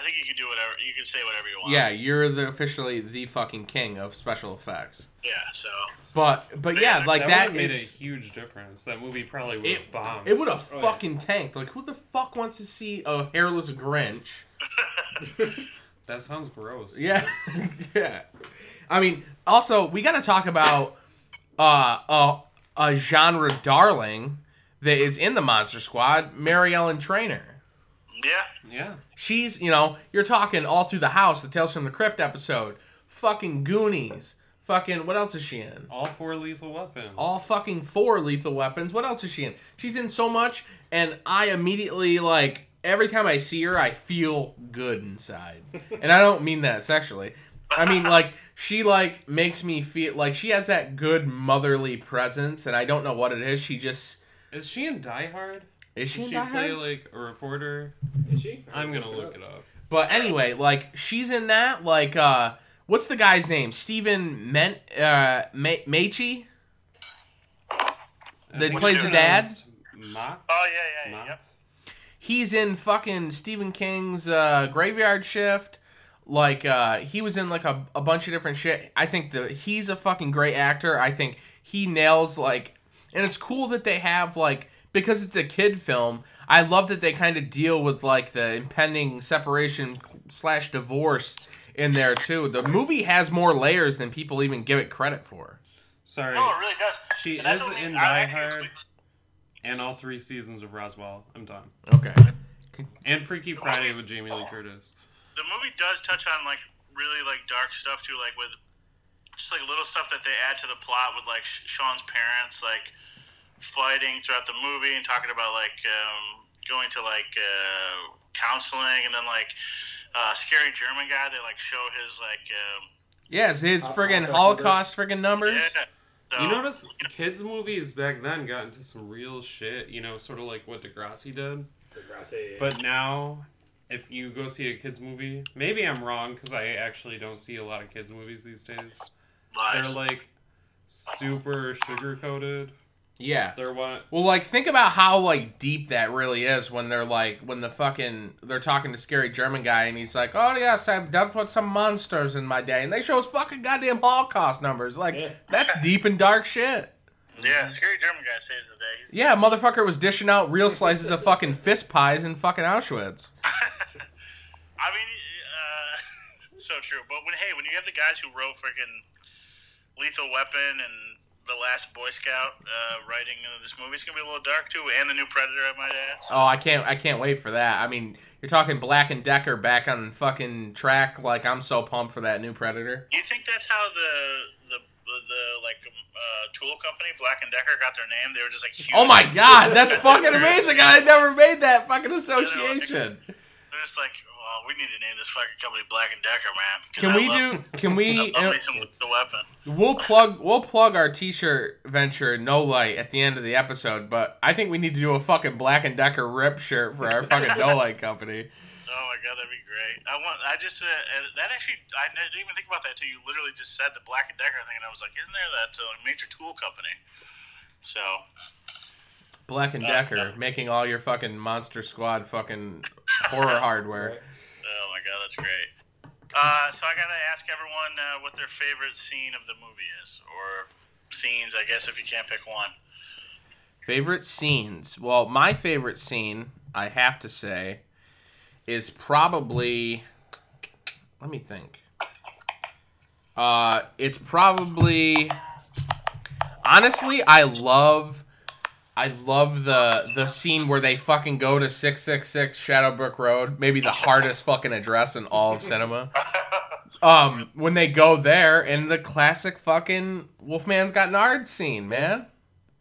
I think you can do whatever. You can say whatever you want. Yeah, you're the officially the fucking king of special effects. Yeah, so. But but yeah, yeah like that, that made a huge difference. That movie probably would have bombed. It would have oh, fucking yeah. tanked. Like, who the fuck wants to see a hairless Grinch? That sounds gross. Yeah, yeah. I mean, also we got to talk about uh, a a genre darling that is in the Monster Squad, Mary Ellen Trainor. Yeah, yeah. She's, you know, you're talking all through the house, the Tales from the Crypt episode, fucking Goonies, fucking, what else is she in? All four Lethal Weapons. All fucking four Lethal Weapons. What else is she in? She's in so much, and I immediately, like, every time I see her, I feel good inside. And I don't mean that sexually. I mean, like, she, like, makes me feel, like, she has that good motherly presence, and I don't know what it is. She just... Is she in Die Hard? Is she, she play, like, a reporter? Is she? I'm going to look it up. But anyway, like, she's in that. Like, uh, what's the guy's name? Stephen Men- uh, Ma- Machi? That plays the dad? Mott? Oh, yeah, yeah, yeah. Yep. He's in fucking Stephen King's uh, Graveyard Shift. Like, uh, he was in, like, a, a bunch of different shit. I think the he's a fucking great actor. I think he nails, like... And it's cool that they have, like... Because it's a kid film, I love that they kind of deal with, like, the impending separation slash divorce in there, too. The movie has more layers than people even give it credit for. Sorry. Oh, it really does. She and is in Die Hard and all three seasons of Roswell. I'm done. Okay. And Freaky Friday with Jamie Lee Curtis. The movie does touch on, like, really, like, dark stuff, too, like, with just, like, little stuff that they add to the plot with, like, Sean's parents, like... fighting throughout the movie and talking about like um, going to like uh, counseling, and then like uh, scary German guy. They like show his like um, yes, his friggin' Holocaust friggin' numbers. Yeah. So, you notice you know, kids' movies back then got into some real shit. You know, sort of like what Degrassi did. Degrassi. But now, if you go see a kids' movie, maybe I'm wrong because I actually don't see a lot of kids' movies these days. Lies. They're like super sugar coated. Yeah. They're what? Well, like, think about how, like, deep that really is when they're, like, when the fucking, they're talking to scary German guy, and he's like, oh, yes, I've done put some monsters in my day, and they show us fucking goddamn Holocaust numbers. Like, yeah. That's deep and dark shit. Yeah, scary German guy saves the day. He's yeah, motherfucker was dishing out real slices of fucking fist pies in fucking Auschwitz. I mean, uh, so true. But, when hey, when you have the guys who wrote freaking Lethal Weapon and The Last Boy Scout uh, writing uh, this movie. It's gonna be a little dark too, and the new Predator, I might add. So. Oh, I can't, I can't wait for that. I mean, you're talking Black and Dekker back on fucking track. Like, I'm so pumped for that new Predator. You think that's how the the the like uh, tool company Black and Dekker got their name? They were just like, huge. Oh my god, that's fucking amazing! I never made that fucking association. Yeah, they're just like. Oh, we need to name this fucking company Black and Dekker, man. Can I we love, do? Can we? I love me some the weapon. We'll plug. We'll plug our T-shirt venture, No Light, at the end of the episode. But I think we need to do a fucking Black and Dekker rip shirt for our fucking No Light company. Oh my god, that'd be great. I want. I just uh, that actually. I didn't even think about that until you literally just said the Black and Dekker thing, and I was like, isn't there that uh, major tool company? So. Black and uh, Dekker uh, making all your fucking Monster Squad fucking horror hardware. Right. Oh my god, that's great. Uh, so I gotta ask everyone uh, what their favorite scene of the movie is, or scenes, I guess, if you can't pick one. Favorite scenes. Well, my favorite scene, I have to say, is probably. Let me think. Uh, it's probably. Honestly, I love I love the the scene where they fucking go to six six six Shadowbrook Road, maybe the hardest fucking address in all of cinema. Um, when they go there, and the classic fucking Wolfman's Got Nards scene, man.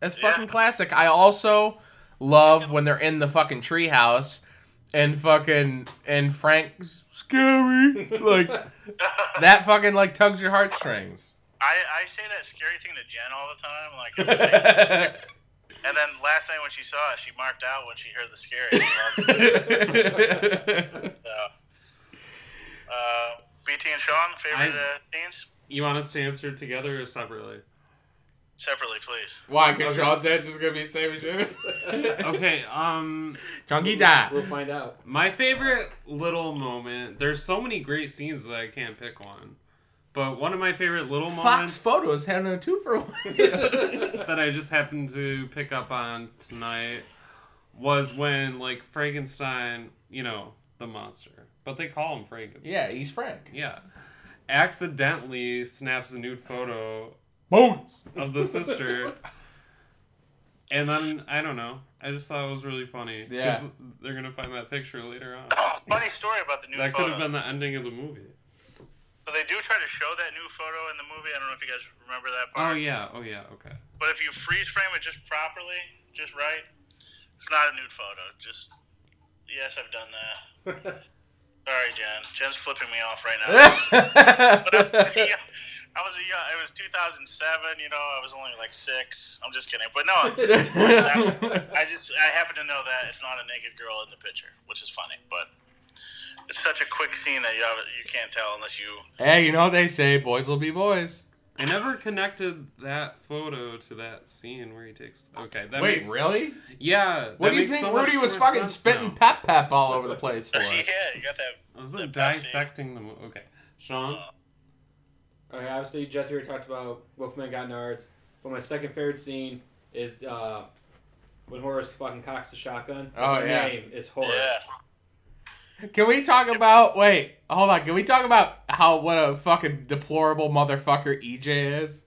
That's fucking yeah. classic. I also love when they're in the fucking treehouse and fucking and Frank's scary, like that fucking like tugs your heartstrings. I, I say that scary thing to Jen all the time, like. I was saying, and then last night when she saw it, she marked out when she heard the scary. So, uh, B T and Sean, favorite I, uh, scenes? You want us to answer together or separately? Separately, please. Why? Because okay. Sean's answer is going to be the same as yours? Okay, um... Chunky Da. We'll find out. My favorite little moment... There's so many great scenes that I can't pick one. But one of my favorite little Fox moments... Fox Photos had a two-for-one. That I just happened to pick up on tonight was when, like, Frankenstein, you know, the monster... But they call him Frankenstein. Yeah, he's Frank. Yeah. Accidentally snaps a nude photo Bones! Of the sister. And then, I don't know. I just thought it was really funny. Yeah. Because they're going to find that picture later on. Funny story about the nude that photo. That could have been the ending of the movie. But they do try to show that nude photo in the movie. I don't know if you guys remember that part. Oh, yeah. Oh, yeah. Okay. But if you freeze frame it just properly, just right, it's not a nude photo. Just, yes, I've done that. Sorry, Jen. Jen's flipping me off right now. But I was, young, I was a young. It was two thousand seven. You know, I was only like six. I'm just kidding. But no, I, I just I happen to know that it's not a naked girl in the picture, which is funny. But it's such a quick scene that you have, you can't tell unless you. Hey, you know what they say, boys will be boys. I never connected that photo to that scene where he takes... Okay, that Wait, makes really? Sense. Yeah. What do you think so Rudy was fucking spitting pep-pep all over the place for? Yeah, you got that... I was that dissecting the movie. Okay. Sean? Uh, okay, obviously, Jesse already talked about Wolfman Got Nards, but my second favorite scene is uh, when Horace fucking cocks the shotgun. So oh, yeah. His name is Horace. Yeah. Can we talk about... Wait. Hold on, can we talk about how what a fucking deplorable motherfucker E J is?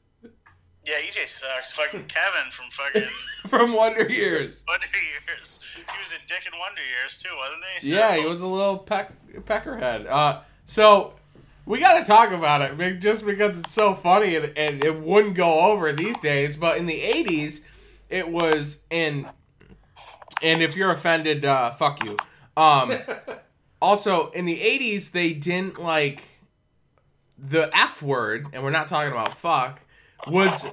Yeah, E J sucks. Fucking Kevin from fucking... from Wonder Years. Wonder Years. He was a dick in Wonder Years, too, wasn't he? So... Yeah, he was a little peck, peckerhead. Uh, so, we gotta talk about it, just because it's so funny and, and it wouldn't go over these days, but in the eighties, it was in... And if you're offended, uh, fuck you. Um... Also, in the eighties, they didn't, like, the F word, and we're not talking about fuck, was,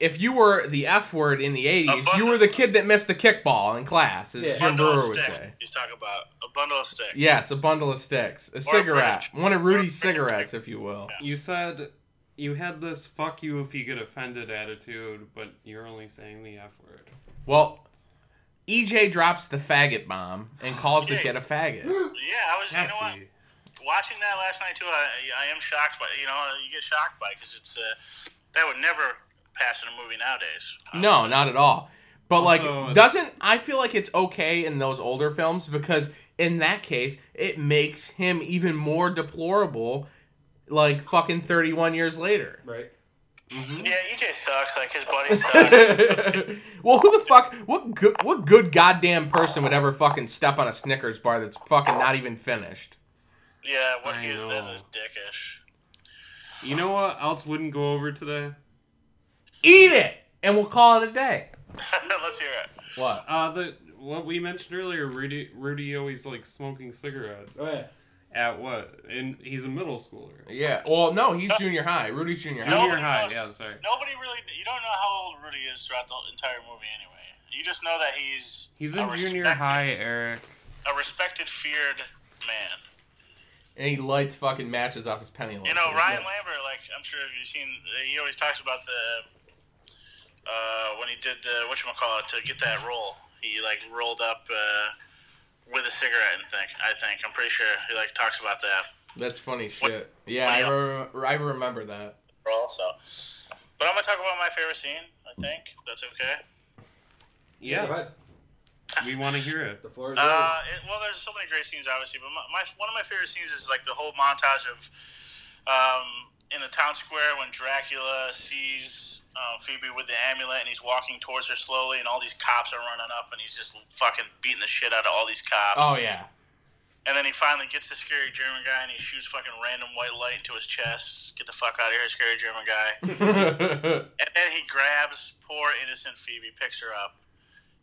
if you were the F word in the eighties, you were the kid that missed the kickball in class, as yeah. Jim Brewer would say. He's talking about a bundle of sticks. Yes, a bundle of sticks. A or cigarette. A One of Rudy's cigarettes, if you will. Yeah. You said you had this fuck you if you get offended attitude, but you're only saying the F word. Well... E J drops the faggot bomb and calls E J the kid a faggot. Yeah, I was, Cassie. You know what, watching that last night too, I, I am shocked by, you know, you get shocked by it because it's, uh, that would never pass in a movie nowadays. Obviously. No, not at all. But also, like, doesn't, I feel like it's okay in those older films because in that case, it makes him even more deplorable, like, fucking thirty-one years later. Right. Mm-hmm. Yeah, E J sucks. Like, his buddy sucks. Well, who the fuck... What good, what good goddamn person would ever fucking step on a Snickers bar that's fucking not even finished? Yeah, what he is is dickish. You know what else wouldn't go over today? Eat it! And we'll call it a day. Let's hear it. What? Uh, the What we mentioned earlier, Rudy, Rudy always, like, smoking cigarettes. Oh, yeah. At what? And he's a middle schooler. Yeah. Well, no, he's junior high. Rudy's junior high. Junior high, knows, yeah, sorry. Nobody really... You don't know how old Rudy is throughout the entire movie anyway. You just know that he's... He's in junior high, Eric. A respected, feared man. And he lights fucking matches off his penny lights. You know, Ryan Lambert, like, I'm sure you've seen... He always talks about the... Uh, when he did the... Whatchamacallit, to get that roll. He, like, rolled up... Uh, with a cigarette, and think I think I'm pretty sure he like talks about that. That's funny shit. What, yeah, I remember, I remember that. Also, but I'm gonna talk about my favorite scene. I think if that's okay. Yeah, go ahead. We want to hear it. The floor is uh, it, well, there's so many great scenes, obviously, but my, my one of my favorite scenes is like the whole montage of um, in the town square when Dracula sees uh, Phoebe with the amulet and he's walking towards her slowly, and all these cops are running up, and he's just fucking beating the shit out of all these cops. Oh, yeah. And then he finally gets the scary German guy, and he shoots fucking random white light into his chest. Get the fuck out of here, scary German guy. And then he grabs poor innocent Phoebe, picks her up,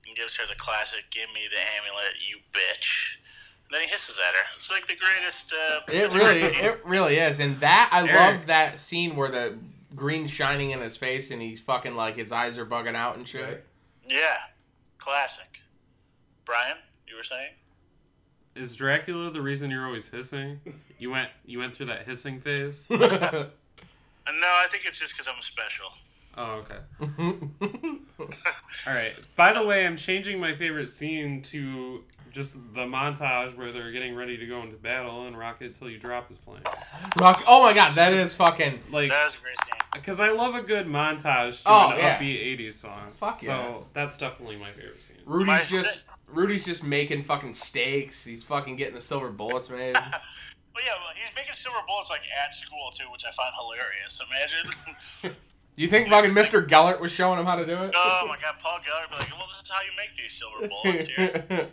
and gives her the classic, give me the amulet, you bitch. And then he hisses at her. It's like the greatest... Uh, it really it really is. And that, I there. love that scene where the green's shining in his face, and he's fucking like, his eyes are bugging out and shit. Yeah. Classic. Brian, you were saying? Is Dracula the reason you're always hissing? You went you went through that hissing phase? No, I think it's just because I'm special. Oh, okay. All right. By the way, I'm changing my favorite scene to just the montage where they're getting ready to go into battle and Rocket Till You Drop is playing. Rock. Oh, my God. That is fucking... like that is a great scene. Because I love a good montage to oh, an yeah. upbeat eighties song. Fuck so yeah. So that's definitely my favorite scene. Rudy's my just... St- Rudy's just making fucking steaks. He's fucking getting the silver bullets made. Well, yeah, well, he's making silver bullets like at school too, which I find hilarious. Imagine. You think fucking Mister Gellert was showing him how to do it? Oh my God, Paul Gellert would be like, "Well, this is how you make these silver bullets here."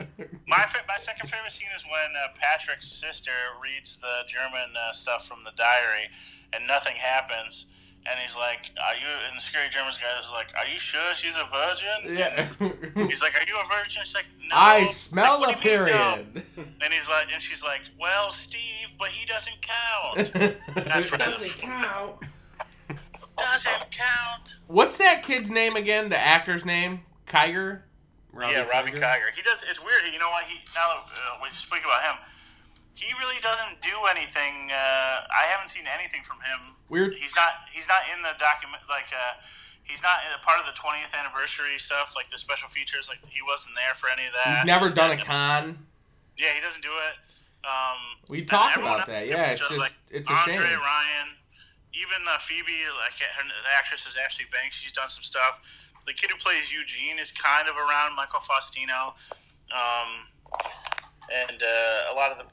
my fa- my second favorite scene is when uh, Patrick's sister reads the German uh, stuff from the diary, and nothing happens. And he's like, "Are you?" And the scary German guy is like, "Are you sure she's a virgin?" Yeah. He's like, "Are you a virgin?" She's like, "No." I smell like, a period. Mean, no? And he's like, and she's like, "Well, Steve, but he doesn't count." That's pretty doesn't cool. count. Doesn't count. What's that kid's name again? The actor's name? Kiger. Robby yeah, Robby Kiger. He does. It's weird. You know why he? Now that uh, we speak about him. He really doesn't do anything. Uh, I haven't seen anything from him. Weird. He's not. He's not in the document. Like, uh, he's not in a part of the twentieth anniversary stuff. Like the special features. Like he wasn't there for any of that. He's never done a con. Yeah, he doesn't do it. Um, we talked about that. Yeah, it's just, just like, it's a Andre, shame. Andre, Ryan, even uh, Phoebe, like her, the actress is Ashley Banks. She's done some stuff. The kid who plays Eugene is kind of around Michael Faustino, um, and uh, a lot of the.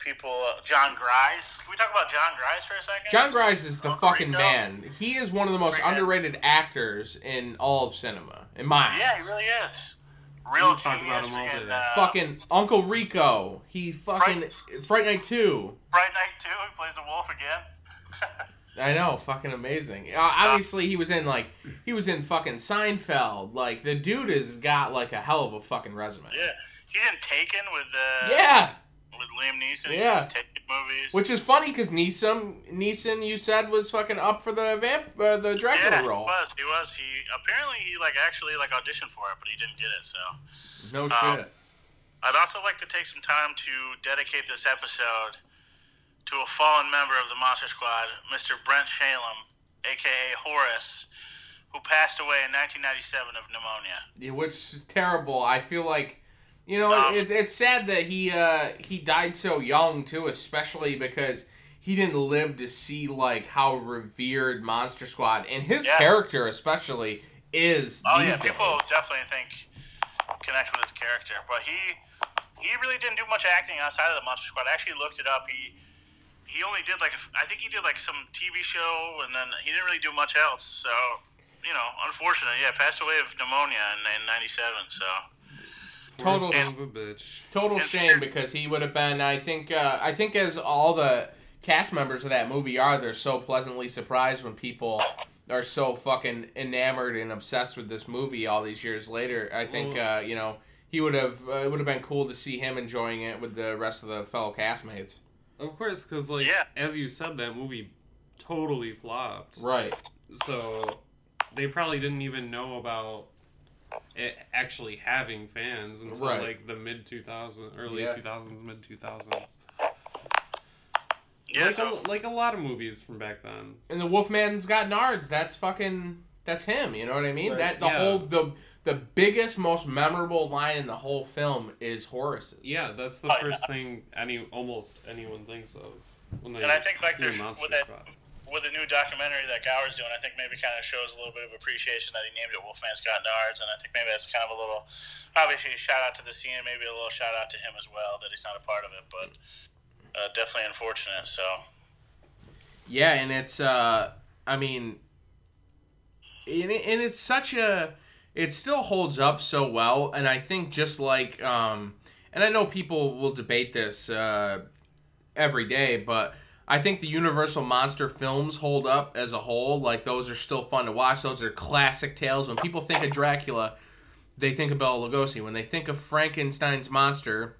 People, uh, John Gries. Can we talk about John Gries for a second? John Gries is the oh, fucking Rico. man. He is one of the most Rico. underrated actors in all of cinema, in my eyes. Yeah, he really is. Real genius. And, uh, fucking Uncle Rico. He fucking Fright, Fright Night two. Fright Night two. He plays the wolf again. I know, fucking amazing. Uh, obviously, he was in like he was in fucking Seinfeld. Like the dude has got like a hell of a fucking resume. Yeah, he's in Taken with. Uh, yeah. With Liam Neeson, yeah, movies. Which is funny because Neeson, Neeson, you said was fucking up for the vamp, uh, the Dracula yeah, role. Yeah, he was. He was. He apparently he like actually like auditioned for it, but he didn't get it. So no um, shit. I'd also like to take some time to dedicate this episode to a fallen member of the Monster Squad, Mister Brent Shalem, aka Horace, who passed away in nineteen ninety-seven of pneumonia. Yeah, which is terrible. I feel like. You know, um, it, it's sad that he uh, he died so young, too, especially because he didn't live to see, like, how revered Monster Squad, and his yeah. character especially, is oh, these yeah, days. People definitely think, connect with his character, but he he really didn't do much acting outside of the Monster Squad. I actually looked it up. He he only did, like, a, I think he did, like, some T V show, and then he didn't really do much else, so, you know, unfortunate. Yeah, passed away of pneumonia in, in ninety-seven, so... Total, total shame because he would have been. I think. Uh, I think as all the cast members of that movie are, they're so pleasantly surprised when people are so fucking enamored and obsessed with this movie all these years later. I think uh, you know he would have. Uh, it would have been cool to see him enjoying it with the rest of the fellow castmates. Of course, because like yeah. as you said, that movie totally flopped. Right. So they probably didn't even know about. It actually having fans until right. like the mid two thousands, early yeah. two thousands, mid two thousands. Yeah, like, so. a, like a lot of movies from back then. And the Wolfman's Got Nards. That's fucking that's him. You know what I mean? Right. That the yeah. whole the the biggest, most memorable line in the whole film is Horace's. Yeah, that's the oh, first yeah. thing any almost anyone thinks of. When they and I think like there's with that. With the new documentary that Gower's doing, I think maybe kind of shows a little bit of appreciation that he named it Wolfman's Got Nards, and I think maybe that's kind of a little, obviously a shout out to the scene, maybe a little shout out to him as well that he's not a part of it, but uh, definitely unfortunate. So Yeah, and it's, uh, I mean, and, it, and it's such a, it still holds up so well, and I think just like, um, and I know people will debate this uh, every day, but I think the Universal Monster films hold up as a whole. Like, those are still fun to watch. Those are classic tales. When people think of Dracula, they think of Bela Lugosi. When they think of Frankenstein's monster,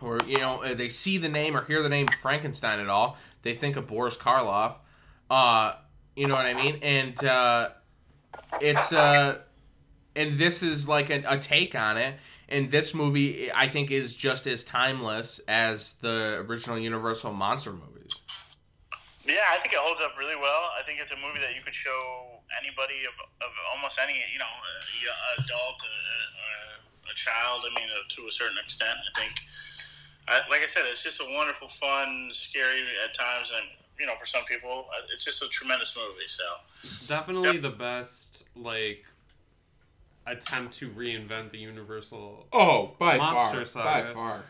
or, you know, they see the name or hear the name Frankenstein at all, they think of Boris Karloff. Uh, you know what I mean? And uh, it's, uh, and this is like a, a take on it. And this movie, I think, is just as timeless as the original Universal Monster movies. Yeah, I think it holds up really well. I think it's a movie that you could show anybody of, of almost any, you know, a, a adult, a, a, a child, I mean, a, to a certain extent, I think. I, like I said, it's just a wonderful, fun, scary at times, and, you know, for some people, it's just a tremendous movie, so. It's definitely yep. the best, like, attempt to reinvent the Universal oh by monster far saga. by far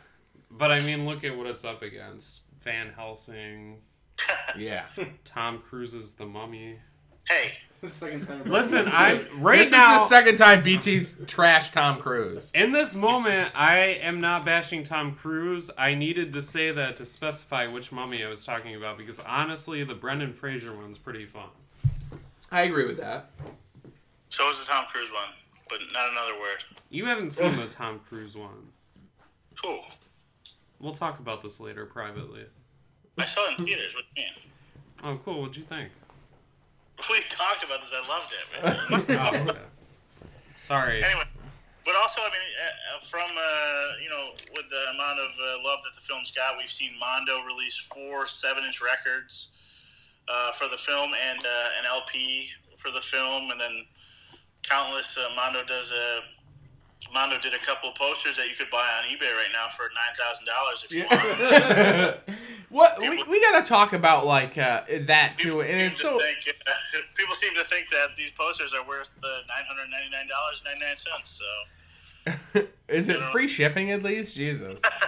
but I mean, look at what it's up against. Van Helsing. Yeah. Tom Cruise's The Mummy. Hey, this is the second time. Listen, I'm right this now. This is the second time B T's trashed Tom Cruise. In this moment, I am not bashing Tom Cruise. I needed to say that to specify which mummy I was talking about, because honestly, the Brendan Fraser one's pretty fun. I agree with that. So is the Tom Cruise one. But not another word. You haven't seen the Tom Cruise one. Cool. We'll talk about this later privately. I saw it in theaters with me. Oh, cool. What'd you think? We talked about this. I loved it, man. Oh, sorry. Anyway, but also, I mean, from, uh, you know, with the amount of uh, love that the film's got, we've seen Mondo release four seven-inch records uh, for the film and uh, an L P for the film, and then countless uh, Mondo does a Mondo did a couple posters that you could buy on eBay right now for nine thousand dollars if you yeah. want. What people, we we gotta talk about like uh, that too, and it's so think, uh, people seem to think that these posters are worth uh, nine hundred ninety nine dollars ninety nine cents. So is it free shipping at least? Jesus, I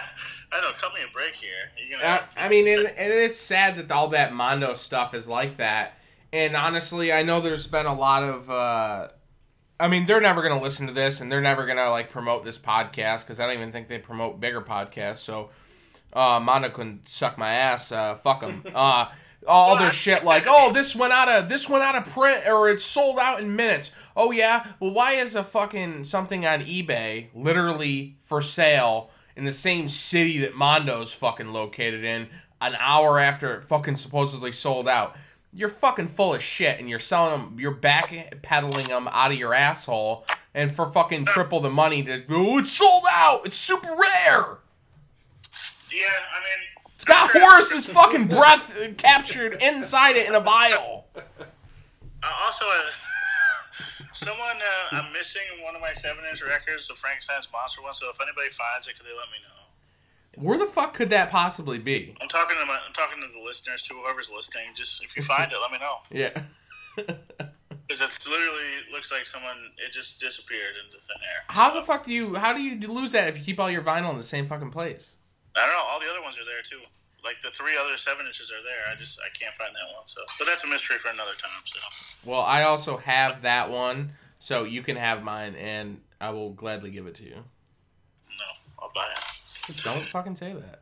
don't know. Cut me a break here. You're gonna uh, I mean, and, and it's sad that all that Mondo stuff is like that. And honestly, I know there's been a lot of. Uh, I mean, they're never going to listen to this, and they're never going to, like, promote this podcast, because I don't even think they promote bigger podcasts, so uh, Mondo can suck my ass, uh, fuck them. Uh, all their shit like, oh, this went out of this went out of print, or it's sold out in minutes. Oh, yeah? Well, why is a fucking something on eBay literally for sale in the same city that Mondo's fucking located in an hour after it fucking supposedly sold out? You're fucking full of shit, and you're selling them, you're backpedaling them out of your asshole, and for fucking triple the money to, oh, it's sold out! It's super rare! Yeah, I mean... It's got sure. Horace's fucking breath captured inside it in a vial! Uh, also, uh, someone, uh, I'm missing one of my seven-inch records, the Frankenstein's Monster one, so if anybody finds it, could they let me know? Where the fuck could that possibly be? I'm talking to my, I'm talking to the listeners, to whoever's listening. Just if you find it, let me know. Yeah, because it literally looks like someone it just disappeared into thin air. How the fuck do you? How do you lose that if you keep all your vinyl in the same fucking place? I don't know. All the other ones are there too. Like the three other seven inches are there. I just I can't find that one. So, but that's a mystery for another time. So. Well, I also have that one, so you can have mine, and I will gladly give it to you. No, I'll buy it. Don't fucking say that.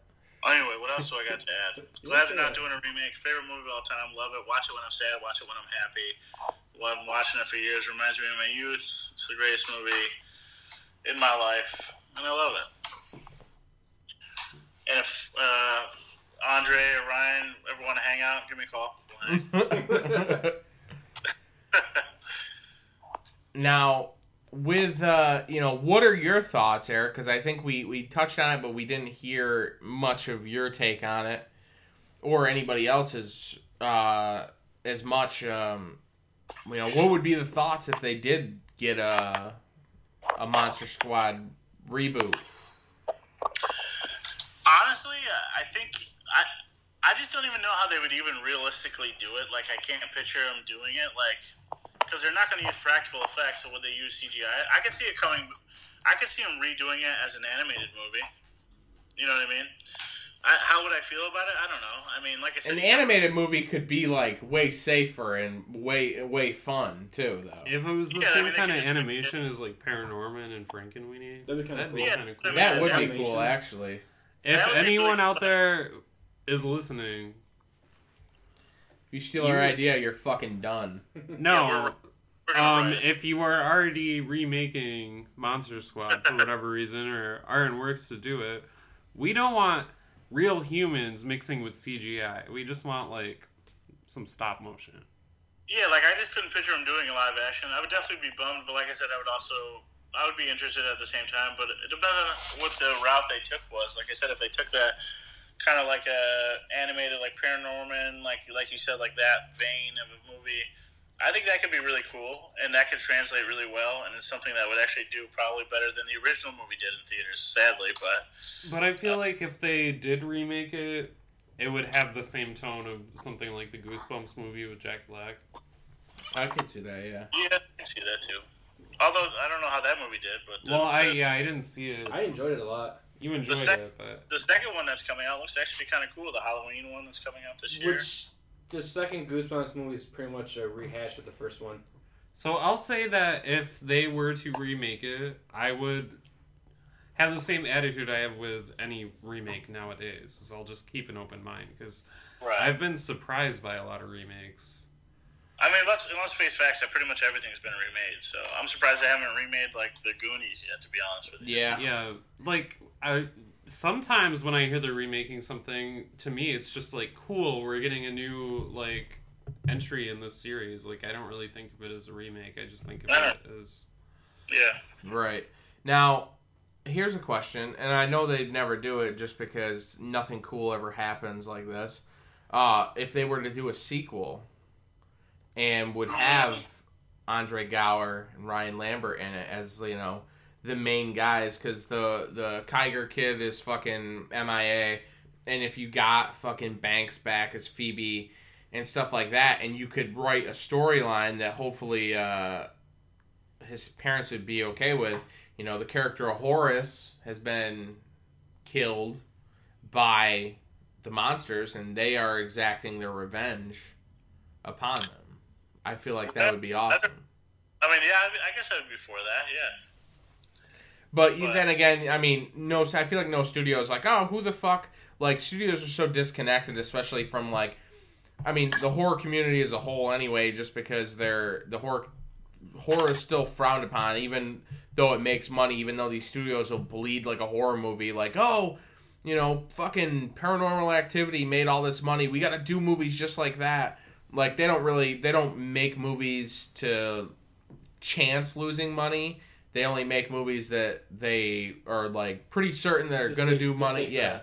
Anyway, what else do I got to add? Glad they're not doing a remake. Favorite movie of all time. Love it. Watch it when I'm sad. Watch it when I'm happy. I've been watching it for years. Reminds me of my youth. It's the greatest movie in my life, and I love it. And if uh, Andre or Ryan ever want to hang out, give me a call. Now... With, uh, you know, what are your thoughts, Eric? Because I think we, we touched on it, but we didn't hear much of your take on it or anybody else's uh, as much. Um, you know, what would be the thoughts if they did get a, a Monster Squad reboot? Honestly, I think I, I just don't even know how they would even realistically do it. Like, I can't picture them doing it. Like... Because they're not going to use practical effects, so would they use C G I? I could see it coming. I could see them redoing it as an animated movie. You know what I mean? I, how would I feel about it? I don't know. I mean, like I said, an animated movie could be like way safer and way way fun too, though. If it was the yeah, same I mean, kind of animation as like ParaNorman and Frankenweenie, that'd be kind of cool. Yeah, kind of cool. That, that would animation. be cool, actually. If anyone out there is listening, if you steal you, our idea, you're fucking done. No. Yeah, we're, we're um, if you are already remaking Monster Squad for whatever reason, or are in works to do it, we don't want real humans mixing with C G I. We just want, like, some stop motion. Yeah, like, I just couldn't picture him doing a live action. I would definitely be bummed, but like I said, I would also... I would be interested at the same time, but it depends on what the route they took was. Like I said, if they took that kind of like a animated, like ParaNorman, like like you said, like that vein of a movie, I think that could be really cool, and that could translate really well, and it's something that would actually do probably better than the original movie did in theaters, sadly. But but I feel um, like if they did remake it, it would have the same tone of something like the Goosebumps movie with Jack Black. I could see that, yeah. Yeah, I can see that too. Although, I don't know how that movie did, but... The, well, I yeah, I didn't see it. I enjoyed it a lot. You enjoyed sec- it, but... The second one that's coming out looks actually kind of cool, the Halloween one that's coming out this year. Which, the second Goosebumps movie is pretty much a rehash of the first one. So, I'll say that if they were to remake it, I would have the same attitude I have with any remake nowadays, is I'll just keep an open mind, because right. I've been surprised by a lot of remakes. I mean, let's, let's face facts that pretty much everything's been remade, so I'm surprised they haven't remade, like, The Goonies yet, to be honest with you. Yeah, yeah. Like, I, sometimes when I hear they're remaking something, to me, it's just like, cool, we're getting a new, like, entry in this series. Like, I don't really think of it as a remake, I just think of it as... Yeah. Right. Now, here's a question, and I know they'd never do it just because nothing cool ever happens like this. Uh, if they were to do a sequel... and would have Andre Gower and Ryan Lambert in it as, you know, the main guys. Because the, the Kiger kid is fucking M I A. And if you got fucking Banks back as Phoebe and stuff like that, and you could write a storyline that hopefully uh, his parents would be okay with. You know, the character of Horace has been killed by the monsters, and they are exacting their revenge upon them. I feel like that would be awesome. I mean, yeah, I guess I would be for that, yeah. But, but then again, I mean, no. I feel like no studio is like, oh, who the fuck? Like, studios are so disconnected, especially from, like, I mean, the horror community as a whole anyway, just because they're, the horror, horror is still frowned upon, even though it makes money, even though these studios will bleed, like, a horror movie, like, oh, you know, fucking Paranormal Activity made all this money, we gotta do movies just like that. Like, they don't really, they don't make movies to chance losing money. They only make movies that they are, like, pretty certain they're going to do money. Yeah.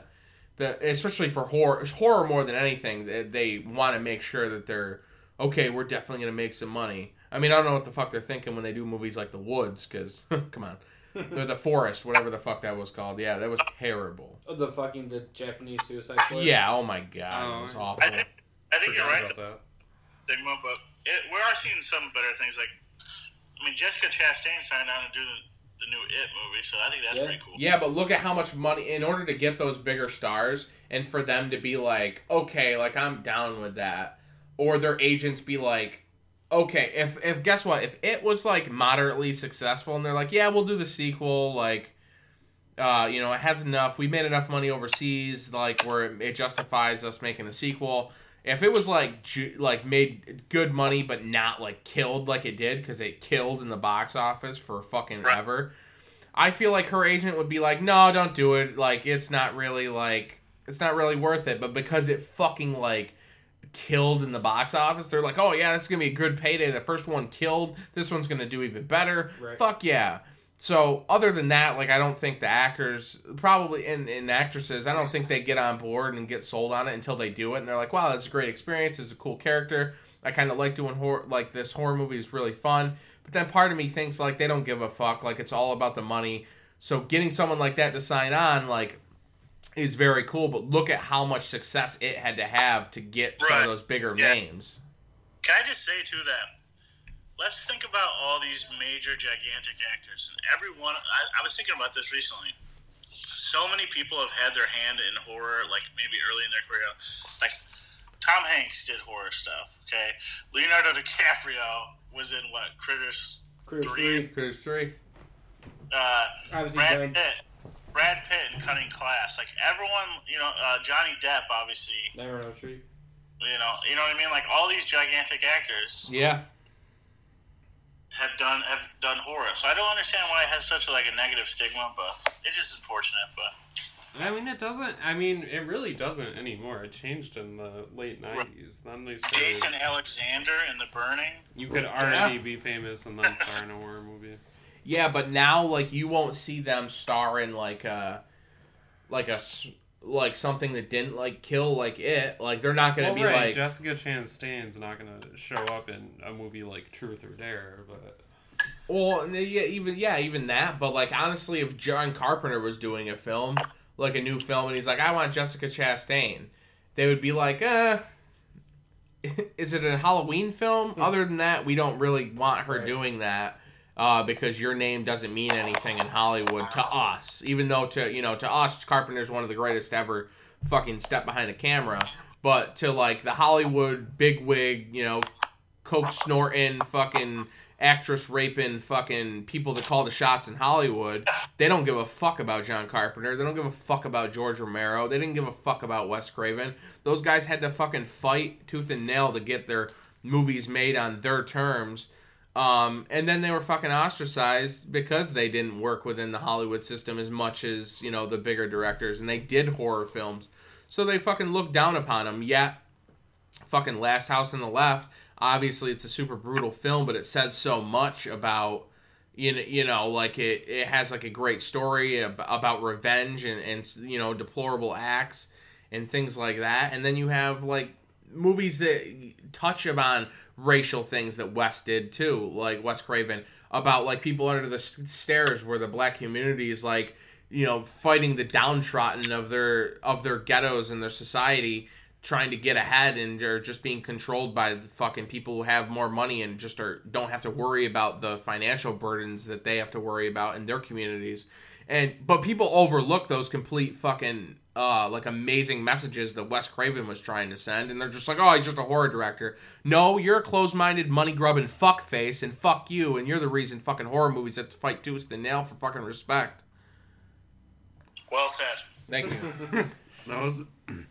The, especially for horror. Horror more than anything, they, they want to make sure that they're, okay, we're definitely going to make some money. I mean, I don't know what the fuck they're thinking when they do movies like The Woods, because, come on. They're The Forest, whatever the fuck that was called. Yeah, that was terrible. Oh, the fucking, the Japanese suicide story? Yeah, oh my god, oh, it was awful. I think, I think you're right about that. Stigma, but it, we are seeing some better things. Like, I mean, Jessica Chastain signed on to do the, the new It movie, so I think that's yeah. pretty cool. Yeah, but look at how much money, in order to get those bigger stars, and for them to be like, okay, like, I'm down with that, or their agents be like, okay, if, if guess what, if It was, like, moderately successful, and they're like, yeah, we'll do the sequel, like, uh, you know, it has enough, we made enough money overseas, like, where it, it justifies us making the sequel. If it was, like, ju- like made good money but not, like, killed like it did, because it killed in the box office for fucking right. ever, I feel like her agent would be like, no, don't do it. Like, it's not really, like, it's not really worth it. But because it fucking, like, killed in the box office, they're like, oh, yeah, this is going to be a good payday. The first one killed. This one's going to do even better. Right. Fuck yeah. So, other than that, like, I don't think the actors, probably, and, and actresses, I don't think they get on board and get sold on it until they do it, and they're like, wow, that's a great experience, it's a cool character, I kind of like doing horror, like, this horror movie is really fun, but then part of me thinks, like, they don't give a fuck, like, it's all about the money, so getting someone like that to sign on, like, is very cool, but look at how much success it had to have to get right. some of those bigger yeah. names. Can I just say, too, that let's think about all these major, gigantic actors. And every one, I, I was thinking about this recently. so many people have had their hand in horror, like maybe early in their career. Like Tom Hanks did horror stuff. Okay, Leonardo DiCaprio was in what Critters, Critters three. three, Critters three. Uh, Brad Pitt, Brad Pitt in Cutting Class. Like everyone, you know, uh, Johnny Depp obviously. Nightmare on Elm Street. You know, you know what I mean. Like all these gigantic actors. Yeah. Have done have done horror, so I don't understand why it has such a, like a negative stigma, but it's just unfortunate. But I mean, it doesn't. I mean, it really doesn't anymore. It changed in the late nineties. Then they started, Jason Alexander in The Burning. You could already yeah. be famous and then star in a horror movie. Yeah, but now like you won't see them star in like a like a like something that didn't like kill like it. Like they're not gonna well, be right. like Jessica Chastain's not gonna show up in a movie like Truth or Dare, but well, yeah, even yeah, even that. But like honestly, if John Carpenter was doing a film, like a new film, and he's like, I want Jessica Chastain, they would be like, uh, is it a Halloween film? Hmm. Other than that, we don't really want her right. doing that. Uh, because your name doesn't mean anything in Hollywood to us, even though to you know to us Carpenter's one of the greatest ever fucking step behind a camera, but to like the Hollywood bigwig, you know, coke snorting fucking actress raping fucking people that call the shots in Hollywood, they don't give a fuck about John Carpenter, they don't give a fuck about George Romero, they didn't give a fuck about Wes Craven. Those guys had to fucking fight tooth and nail to get their movies made on their terms. Um, and then they were fucking ostracized because they didn't work within the Hollywood system as much as, you know, the bigger directors. And they did horror films. So they fucking looked down upon them. Yet, fucking Last House on the Left, obviously it's a super brutal film, but it says so much about, you know, you know like it, it has like a great story about revenge and, and, you know, deplorable acts and things like that. And then you have like movies that touch upon racial things that Wes did too, like Wes Craven, about like people under the stairs where the black community is like, you know, fighting the downtrodden of their of their ghettos and their society, trying to get ahead, and they're just being controlled by the fucking people who have more money and just are don't have to worry about the financial burdens that they have to worry about in their communities. And but people overlook those complete fucking uh, like amazing messages that Wes Craven was trying to send, and they're just like, oh, he's just a horror director. No, you're a closed-minded money-grubbing fuckface, and fuck you, and you're the reason fucking horror movies have to fight tooth and nail for fucking respect. Well said. Thank you. that was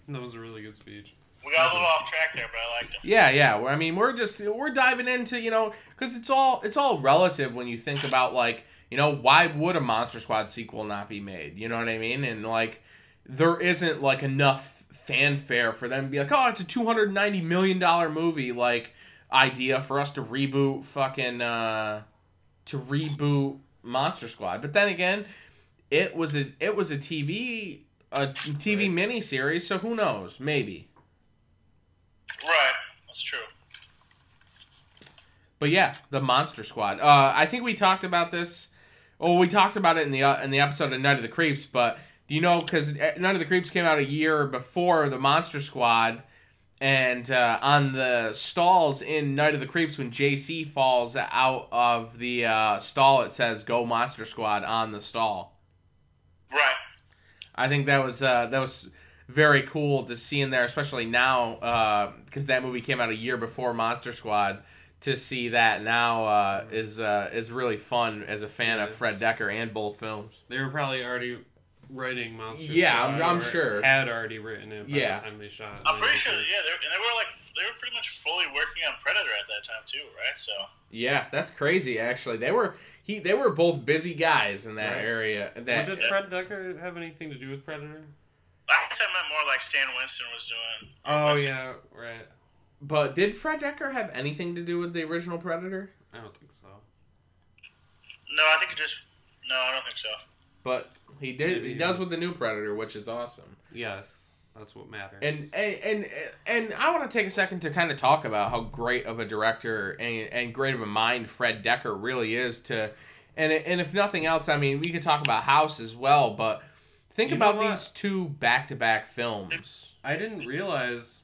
that was a really good speech. We got a little off track there, but I liked it. Yeah, yeah. I mean, we're just we're diving into you know because it's all it's all relative when you think about like. You know, why would a Monster Squad sequel not be made? You know what I mean? And, like, there isn't, like, enough fanfare for them to be like, oh, it's a two hundred ninety million dollars movie, like, idea for us to reboot fucking, uh, to reboot Monster Squad. But then again, it was a, it was a T V, a T V right. miniseries, so who knows? Maybe. Right. That's true. But yeah, the Monster Squad. Uh, I think we talked about this. Well, we talked about it in the uh, in the episode of Night of the Creeps, but do you know, because Night of the Creeps came out a year before the Monster Squad, and uh, on the stalls in Night of the Creeps, when J C falls out of the uh, stall, it says, Go Monster Squad on the stall. Right. I think that was uh, that was very cool to see in there, especially now, because uh, that movie came out a year before Monster Squad. To see that now uh, is uh, is really fun as a fan yeah. of Fred Dekker and both films. They were probably already writing Monster yeah, Squad. Yeah, I'm, I'm sure. Had already written it by yeah. the time they shot it. I'm pretty sure, yeah. They were, and they were like they were pretty much fully working on Predator at that time too, right? So yeah, that's crazy. Actually, they were he they were both busy guys in that right. area. That well, did yeah. Fred Dekker have anything to do with Predator? I think I meant more like Stan Winston was doing. Oh Winston. yeah, right. But did Fred Dekker have anything to do with the original Predator? I don't think so. No, I think it just... No, I don't think so. But he did. He, he does with the new Predator, which is awesome. Yes, that's what matters. And and and, and I want to take a second to kind of talk about how great of a director and, and great of a mind Fred Dekker really is to... And, and if nothing else, I mean, we could talk about House as well, but think you about these two back-to-back films. I didn't realize...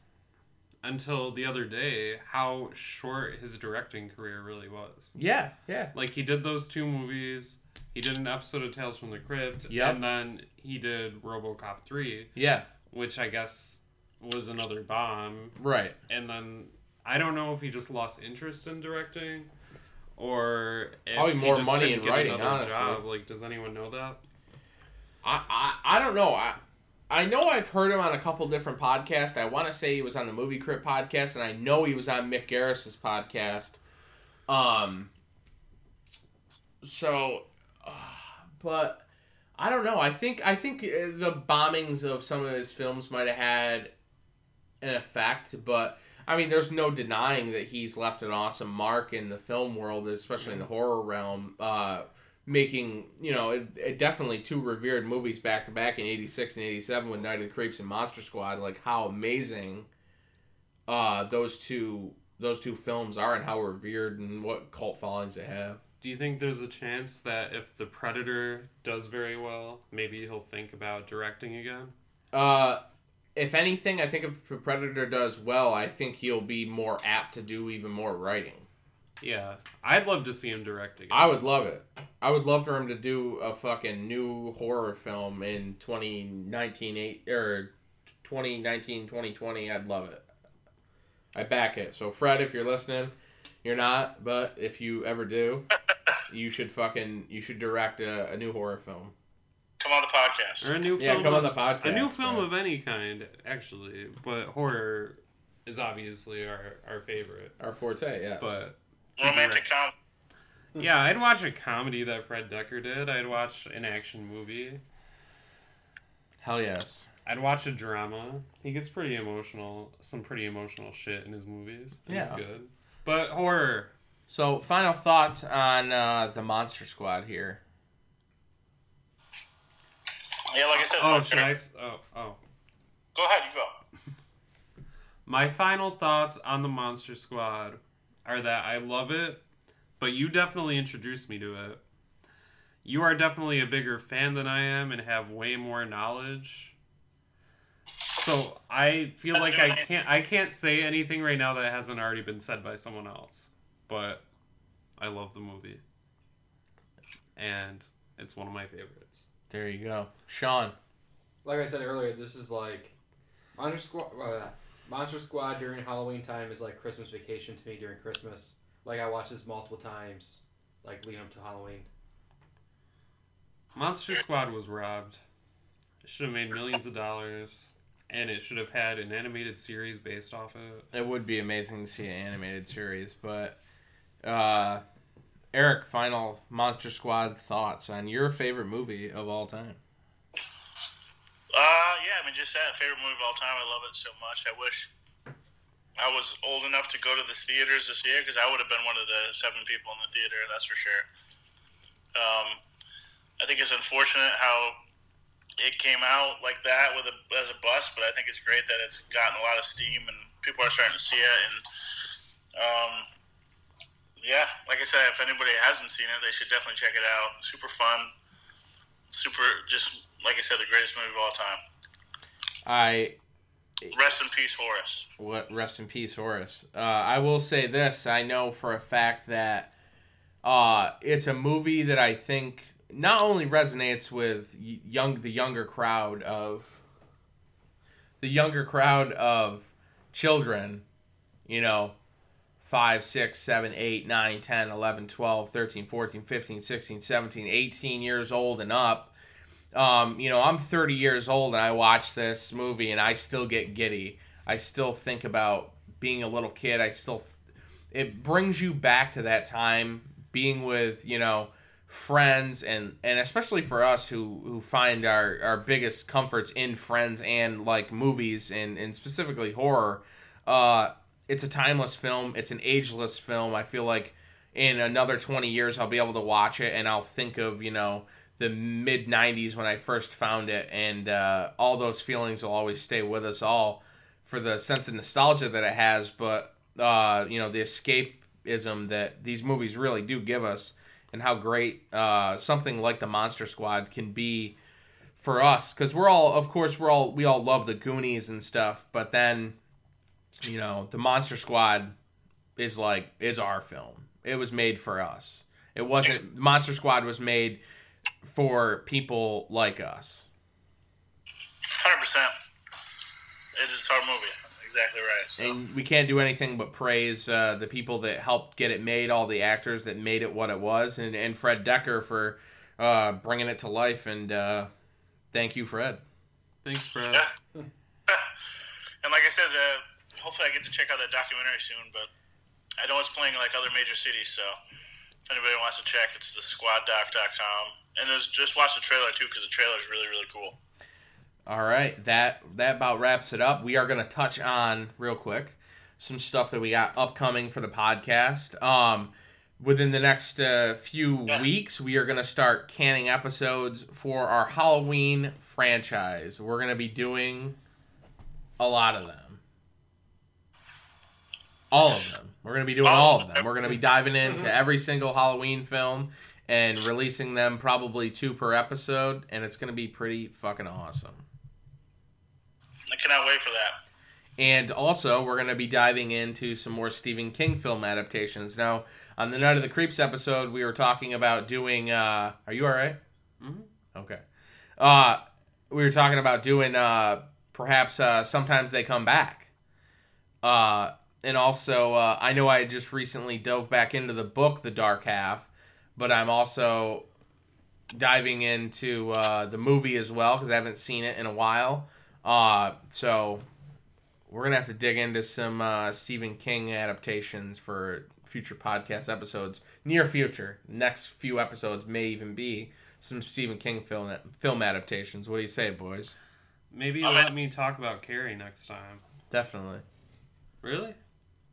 until the other day, how short his directing career really was. Yeah, yeah. Like, he did those two movies, He did an episode of Tales from the Crypt. Yep. And then he did RoboCop three. Yeah. Which I guess was another bomb. Right. And then I don't know if he just lost interest in directing or if probably more he just money in writing, honestly. Job. Like, does anyone know that? I, I, I don't know. I I know I've heard him on a couple different podcasts. I want to say he was on the Movie Crypt podcast, and I know he was on Mick Garris's podcast. Um. So, uh, but I don't know. I think I think the bombings of some of his films might have had an effect, but I mean, there's no denying that he's left an awesome mark in the film world, especially in the horror realm. Uh, making, you know, it, it definitely two revered movies back to back in eighty-six and eighty-seven with Night of the Creeps and Monster Squad. Like how amazing uh, those two those two films are, and how revered and what cult followings they have. Do you think there's a chance that if The Predator does very well, maybe he'll think about directing again? Uh, if anything, I think if The Predator does well, I think he'll be more apt to do even more writing. Yeah. I'd love to see him direct again. I would love it. I would love for him to do a fucking new horror film in twenty nineteen, or twenty nineteen, twenty twenty. I'd love it. I back it. So, Fred, if you're listening... You're not, but if you ever do, you should fucking you should direct a, a new horror film. Come on the podcast. Or a new film. Yeah, come of, on the podcast. A new film right. of any kind, actually, but horror is obviously our, our favorite. Our forte, yes. But romantic comedy. Yeah, I'd watch a comedy that Fred Dekker did. I'd watch an action movie. Hell yes. I'd watch a drama. He gets pretty emotional, some pretty emotional shit in his movies. And yeah. It's good. But horror. So, final thoughts on uh, the Monster Squad here. Yeah, like I said. Oh, should I? Oh, oh. Go ahead, you go. My final thoughts on the Monster Squad are that I love it, but you definitely introduced me to it. You are definitely a bigger fan than I am and have way more knowledge. So I feel like I can't I can't say anything right now that hasn't already been said by someone else. But I love the movie. And it's one of my favorites. There you go. Sean. Like I said earlier, this is like... Monster Squad, uh, Monster Squad during Halloween time is like Christmas Vacation to me during Christmas. Like I watch this multiple times, like leading up to Halloween. Monster Squad was robbed. It should have made millions of dollars. And it should have had an animated series based off of it. It would be amazing to see an animated series, but uh, Eric, final Monster Squad thoughts on your favorite movie of all time. Uh, yeah, I mean, just that favorite movie of all time. I love it so much. I wish I was old enough to go to the theaters this year because I would have been one of the seven people in the theater, that's for sure. Um, I think it's unfortunate how... it came out like that with a, as a bust, but I think it's great that it's gotten a lot of steam and people are starting to see it. And um, yeah, like I said, if anybody hasn't seen it, they should definitely check it out. Super fun, super just like I said, the greatest movie of all time. I rest in peace, Horace. What rest in peace, Horace? Uh, I will say this: I know for a fact that uh, it's a movie that I think. Not only resonates with young the younger crowd of the younger crowd of children, you know, five, six, seven, eight, nine, ten, eleven, twelve, thirteen, fourteen, fifteen, sixteen, seventeen, eighteen years old and up. Um, you know, I'm thirty years old and I watch this movie and I still get giddy. I still think about being a little kid. I still it brings you back to that time being with, you know, friends and and especially for us who who find our our biggest comforts in friends and like movies and and specifically horror. Uh it's a timeless film. It's an ageless film. I feel like in another twenty years I'll be able to watch it and I'll think of, you know, the mid nineties when I first found it, and uh all those feelings will always stay with us all for the sense of nostalgia that it has, but uh you know, the escapism that these movies really do give us. And how great uh, something like the Monster Squad can be for us, because we're all, of course, we're all we all love the Goonies and stuff. But then, you know, the Monster Squad is like is our film. It was made for us. It wasn't Monster Squad was made for people like us. one hundred percent. It's our movie. That's exactly right. So. And we can't do anything but praise uh, the people that helped get it made, all the actors that made it what it was, and, and Fred Dekker for uh, bringing it to life. And uh, thank you, Fred. Thanks, Fred. Yeah. And like I said, uh, hopefully I get to check out that documentary soon, but I know it's playing in like other major cities, so if anybody wants to check, it's the squad doc dot com. And just watch the trailer, too, because the trailer is really, really cool. All right, that that about wraps it up. We are going to touch on, real quick, some stuff that we got upcoming for the podcast. Um, within the next uh, few yeah. weeks, we are going to start canning episodes for our Halloween franchise. We're going to be doing a lot of them. All of them. We're going to be doing all of them. We're going to be diving into every single Halloween film and releasing them probably two per episode, and it's going to be pretty fucking awesome. I cannot wait for that. And also, we're going to be diving into some more Stephen King film adaptations. Now, on the Night of the Creeps episode, we were talking about doing... Uh, are you all right? Mm-hmm. Okay. Uh, we were talking about doing... Uh, Perhaps uh, sometimes they come back. Uh, and also, uh, I know I just recently dove back into the book, The Dark Half, but I'm also diving into uh, the movie as well because I haven't seen it in a while. Uh, so we're going to have to dig into some uh, Stephen King adaptations for future podcast episodes. Near future, next few episodes may even be some Stephen King film, film adaptations. What do you say, boys? Maybe you'll let me talk about Carrie next time. Definitely. Really?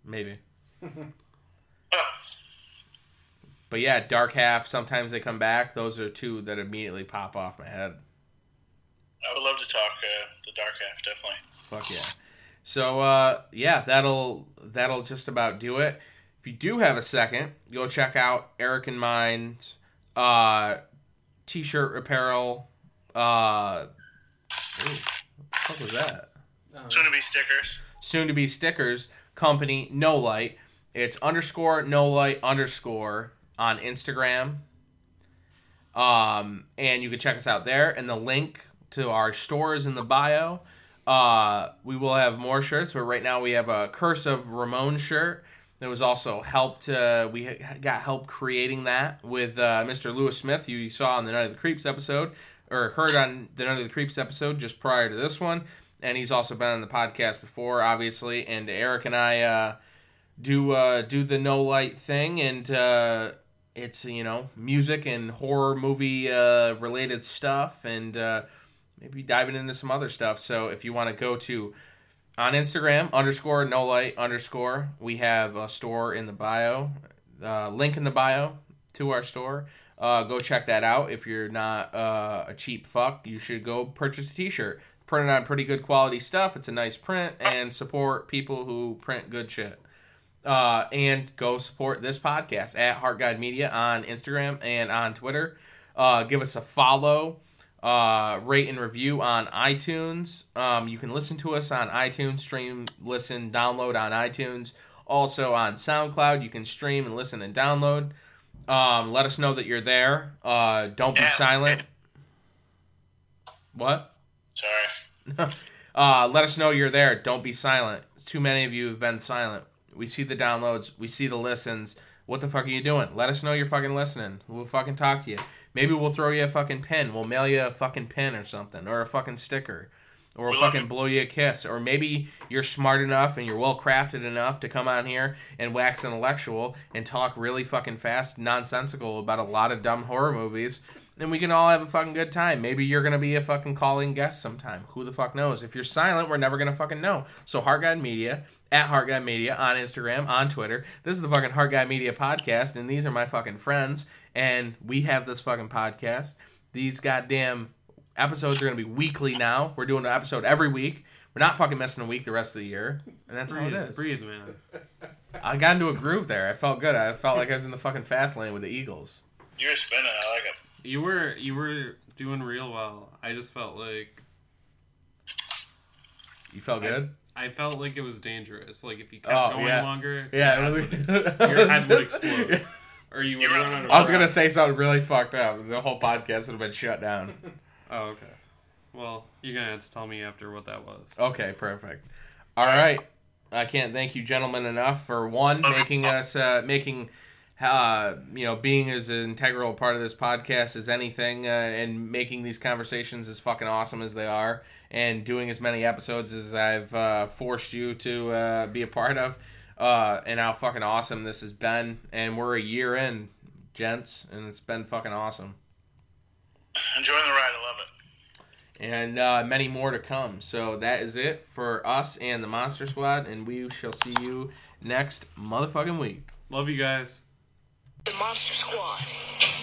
Maybe. But yeah, Dark Half, sometimes they come back. Those are two that immediately pop off my head. I would love to talk uh, the Dark Half, definitely. Fuck yeah. So uh, yeah, that'll that'll just about do it. If you do have a second, go check out Eric and Mine's uh, t-shirt apparel. Uh, Ooh, what the fuck was that? Soon to be stickers. Soon to be stickers. Company No Light. It's underscore No Light underscore on Instagram. Um, and you can check us out there. And the link to our store is in the bio. Uh, we will have more shirts, but right now we have a Curse of Ramon shirt that was also helped. Uh, we got help creating that with uh, Mister Lewis Smith, you saw on the Night of the Creeps episode. Or heard on the Under the Creeps episode just prior to this one. And he's also been on the podcast before, obviously. And Eric and I uh, do uh, do the No Light thing. And uh, it's, you know, music and horror movie uh, related stuff. And uh, maybe diving into some other stuff. So if you want to go to on Instagram, underscore No Light, underscore. We have a store in the bio. Uh, link in the bio to our store. Uh, go check that out. If you're not uh, a cheap fuck, you should go purchase a t-shirt. Printed on pretty good quality stuff. It's a nice print, and support people who print good shit. Uh, and go support this podcast at Heart Guide Media on Instagram and on Twitter. Uh, give us a follow, uh, rate and review on iTunes. Um, you can listen to us on iTunes, stream, listen, download on iTunes. Also on SoundCloud, you can stream and listen and download. Um, let us know that you're there. Uh, don't be silent. What? Sorry. uh, let us know you're there. Don't be silent. Too many of you have been silent. We see the downloads. We see the listens. What the fuck are you doing? Let us know you're fucking listening. We'll fucking talk to you. Maybe we'll throw you a fucking pin. We'll mail you a fucking pin or something, or a fucking sticker, or we'll fucking blow you a kiss. Or maybe you're smart enough and you're well-crafted enough to come on here and wax intellectual and talk really fucking fast, nonsensical about a lot of dumb horror movies, and we can all have a fucking good time. Maybe you're going to be a fucking calling guest sometime. Who the fuck knows? If you're silent, we're never going to fucking know. So Heart Guide Media, at Heart Guide Media, on Instagram, on Twitter. This is the fucking Heart Guide Media podcast, and these are my fucking friends, and we have this fucking podcast. These goddamn... episodes are going to be weekly now. We're doing an episode every week. We're not fucking missing a week the rest of the year. And that's breathe, how it is. Breathe, man. I got into a groove there. I felt good. I felt like I was in the fucking fast lane with the Eagles. You were spinning. I like it. You were, you were doing real well. I just felt like... You felt good? I, I felt like it was dangerous. Like, if you kept oh, going yeah. longer... Yeah. Your head, would, your head would explode. Or you were going on I was going to say something really fucked up. The whole podcast would have been shut down. Oh, okay. Well, you're going to have to tell me after what that was. Okay, perfect. All right. I can't thank you gentlemen enough for, one, making us, uh, making, uh, you know, being as an integral part of this podcast as anything, uh, and making these conversations as fucking awesome as they are, and doing as many episodes as I've uh, forced you to uh, be a part of. Uh, and how fucking awesome this has been, and we're a year in, gents, and it's been fucking awesome. Enjoying the ride, I love it. And uh, many more to come. So that is it for us and the Monster Squad, and we shall see you next motherfucking week. Love you guys. The Monster Squad.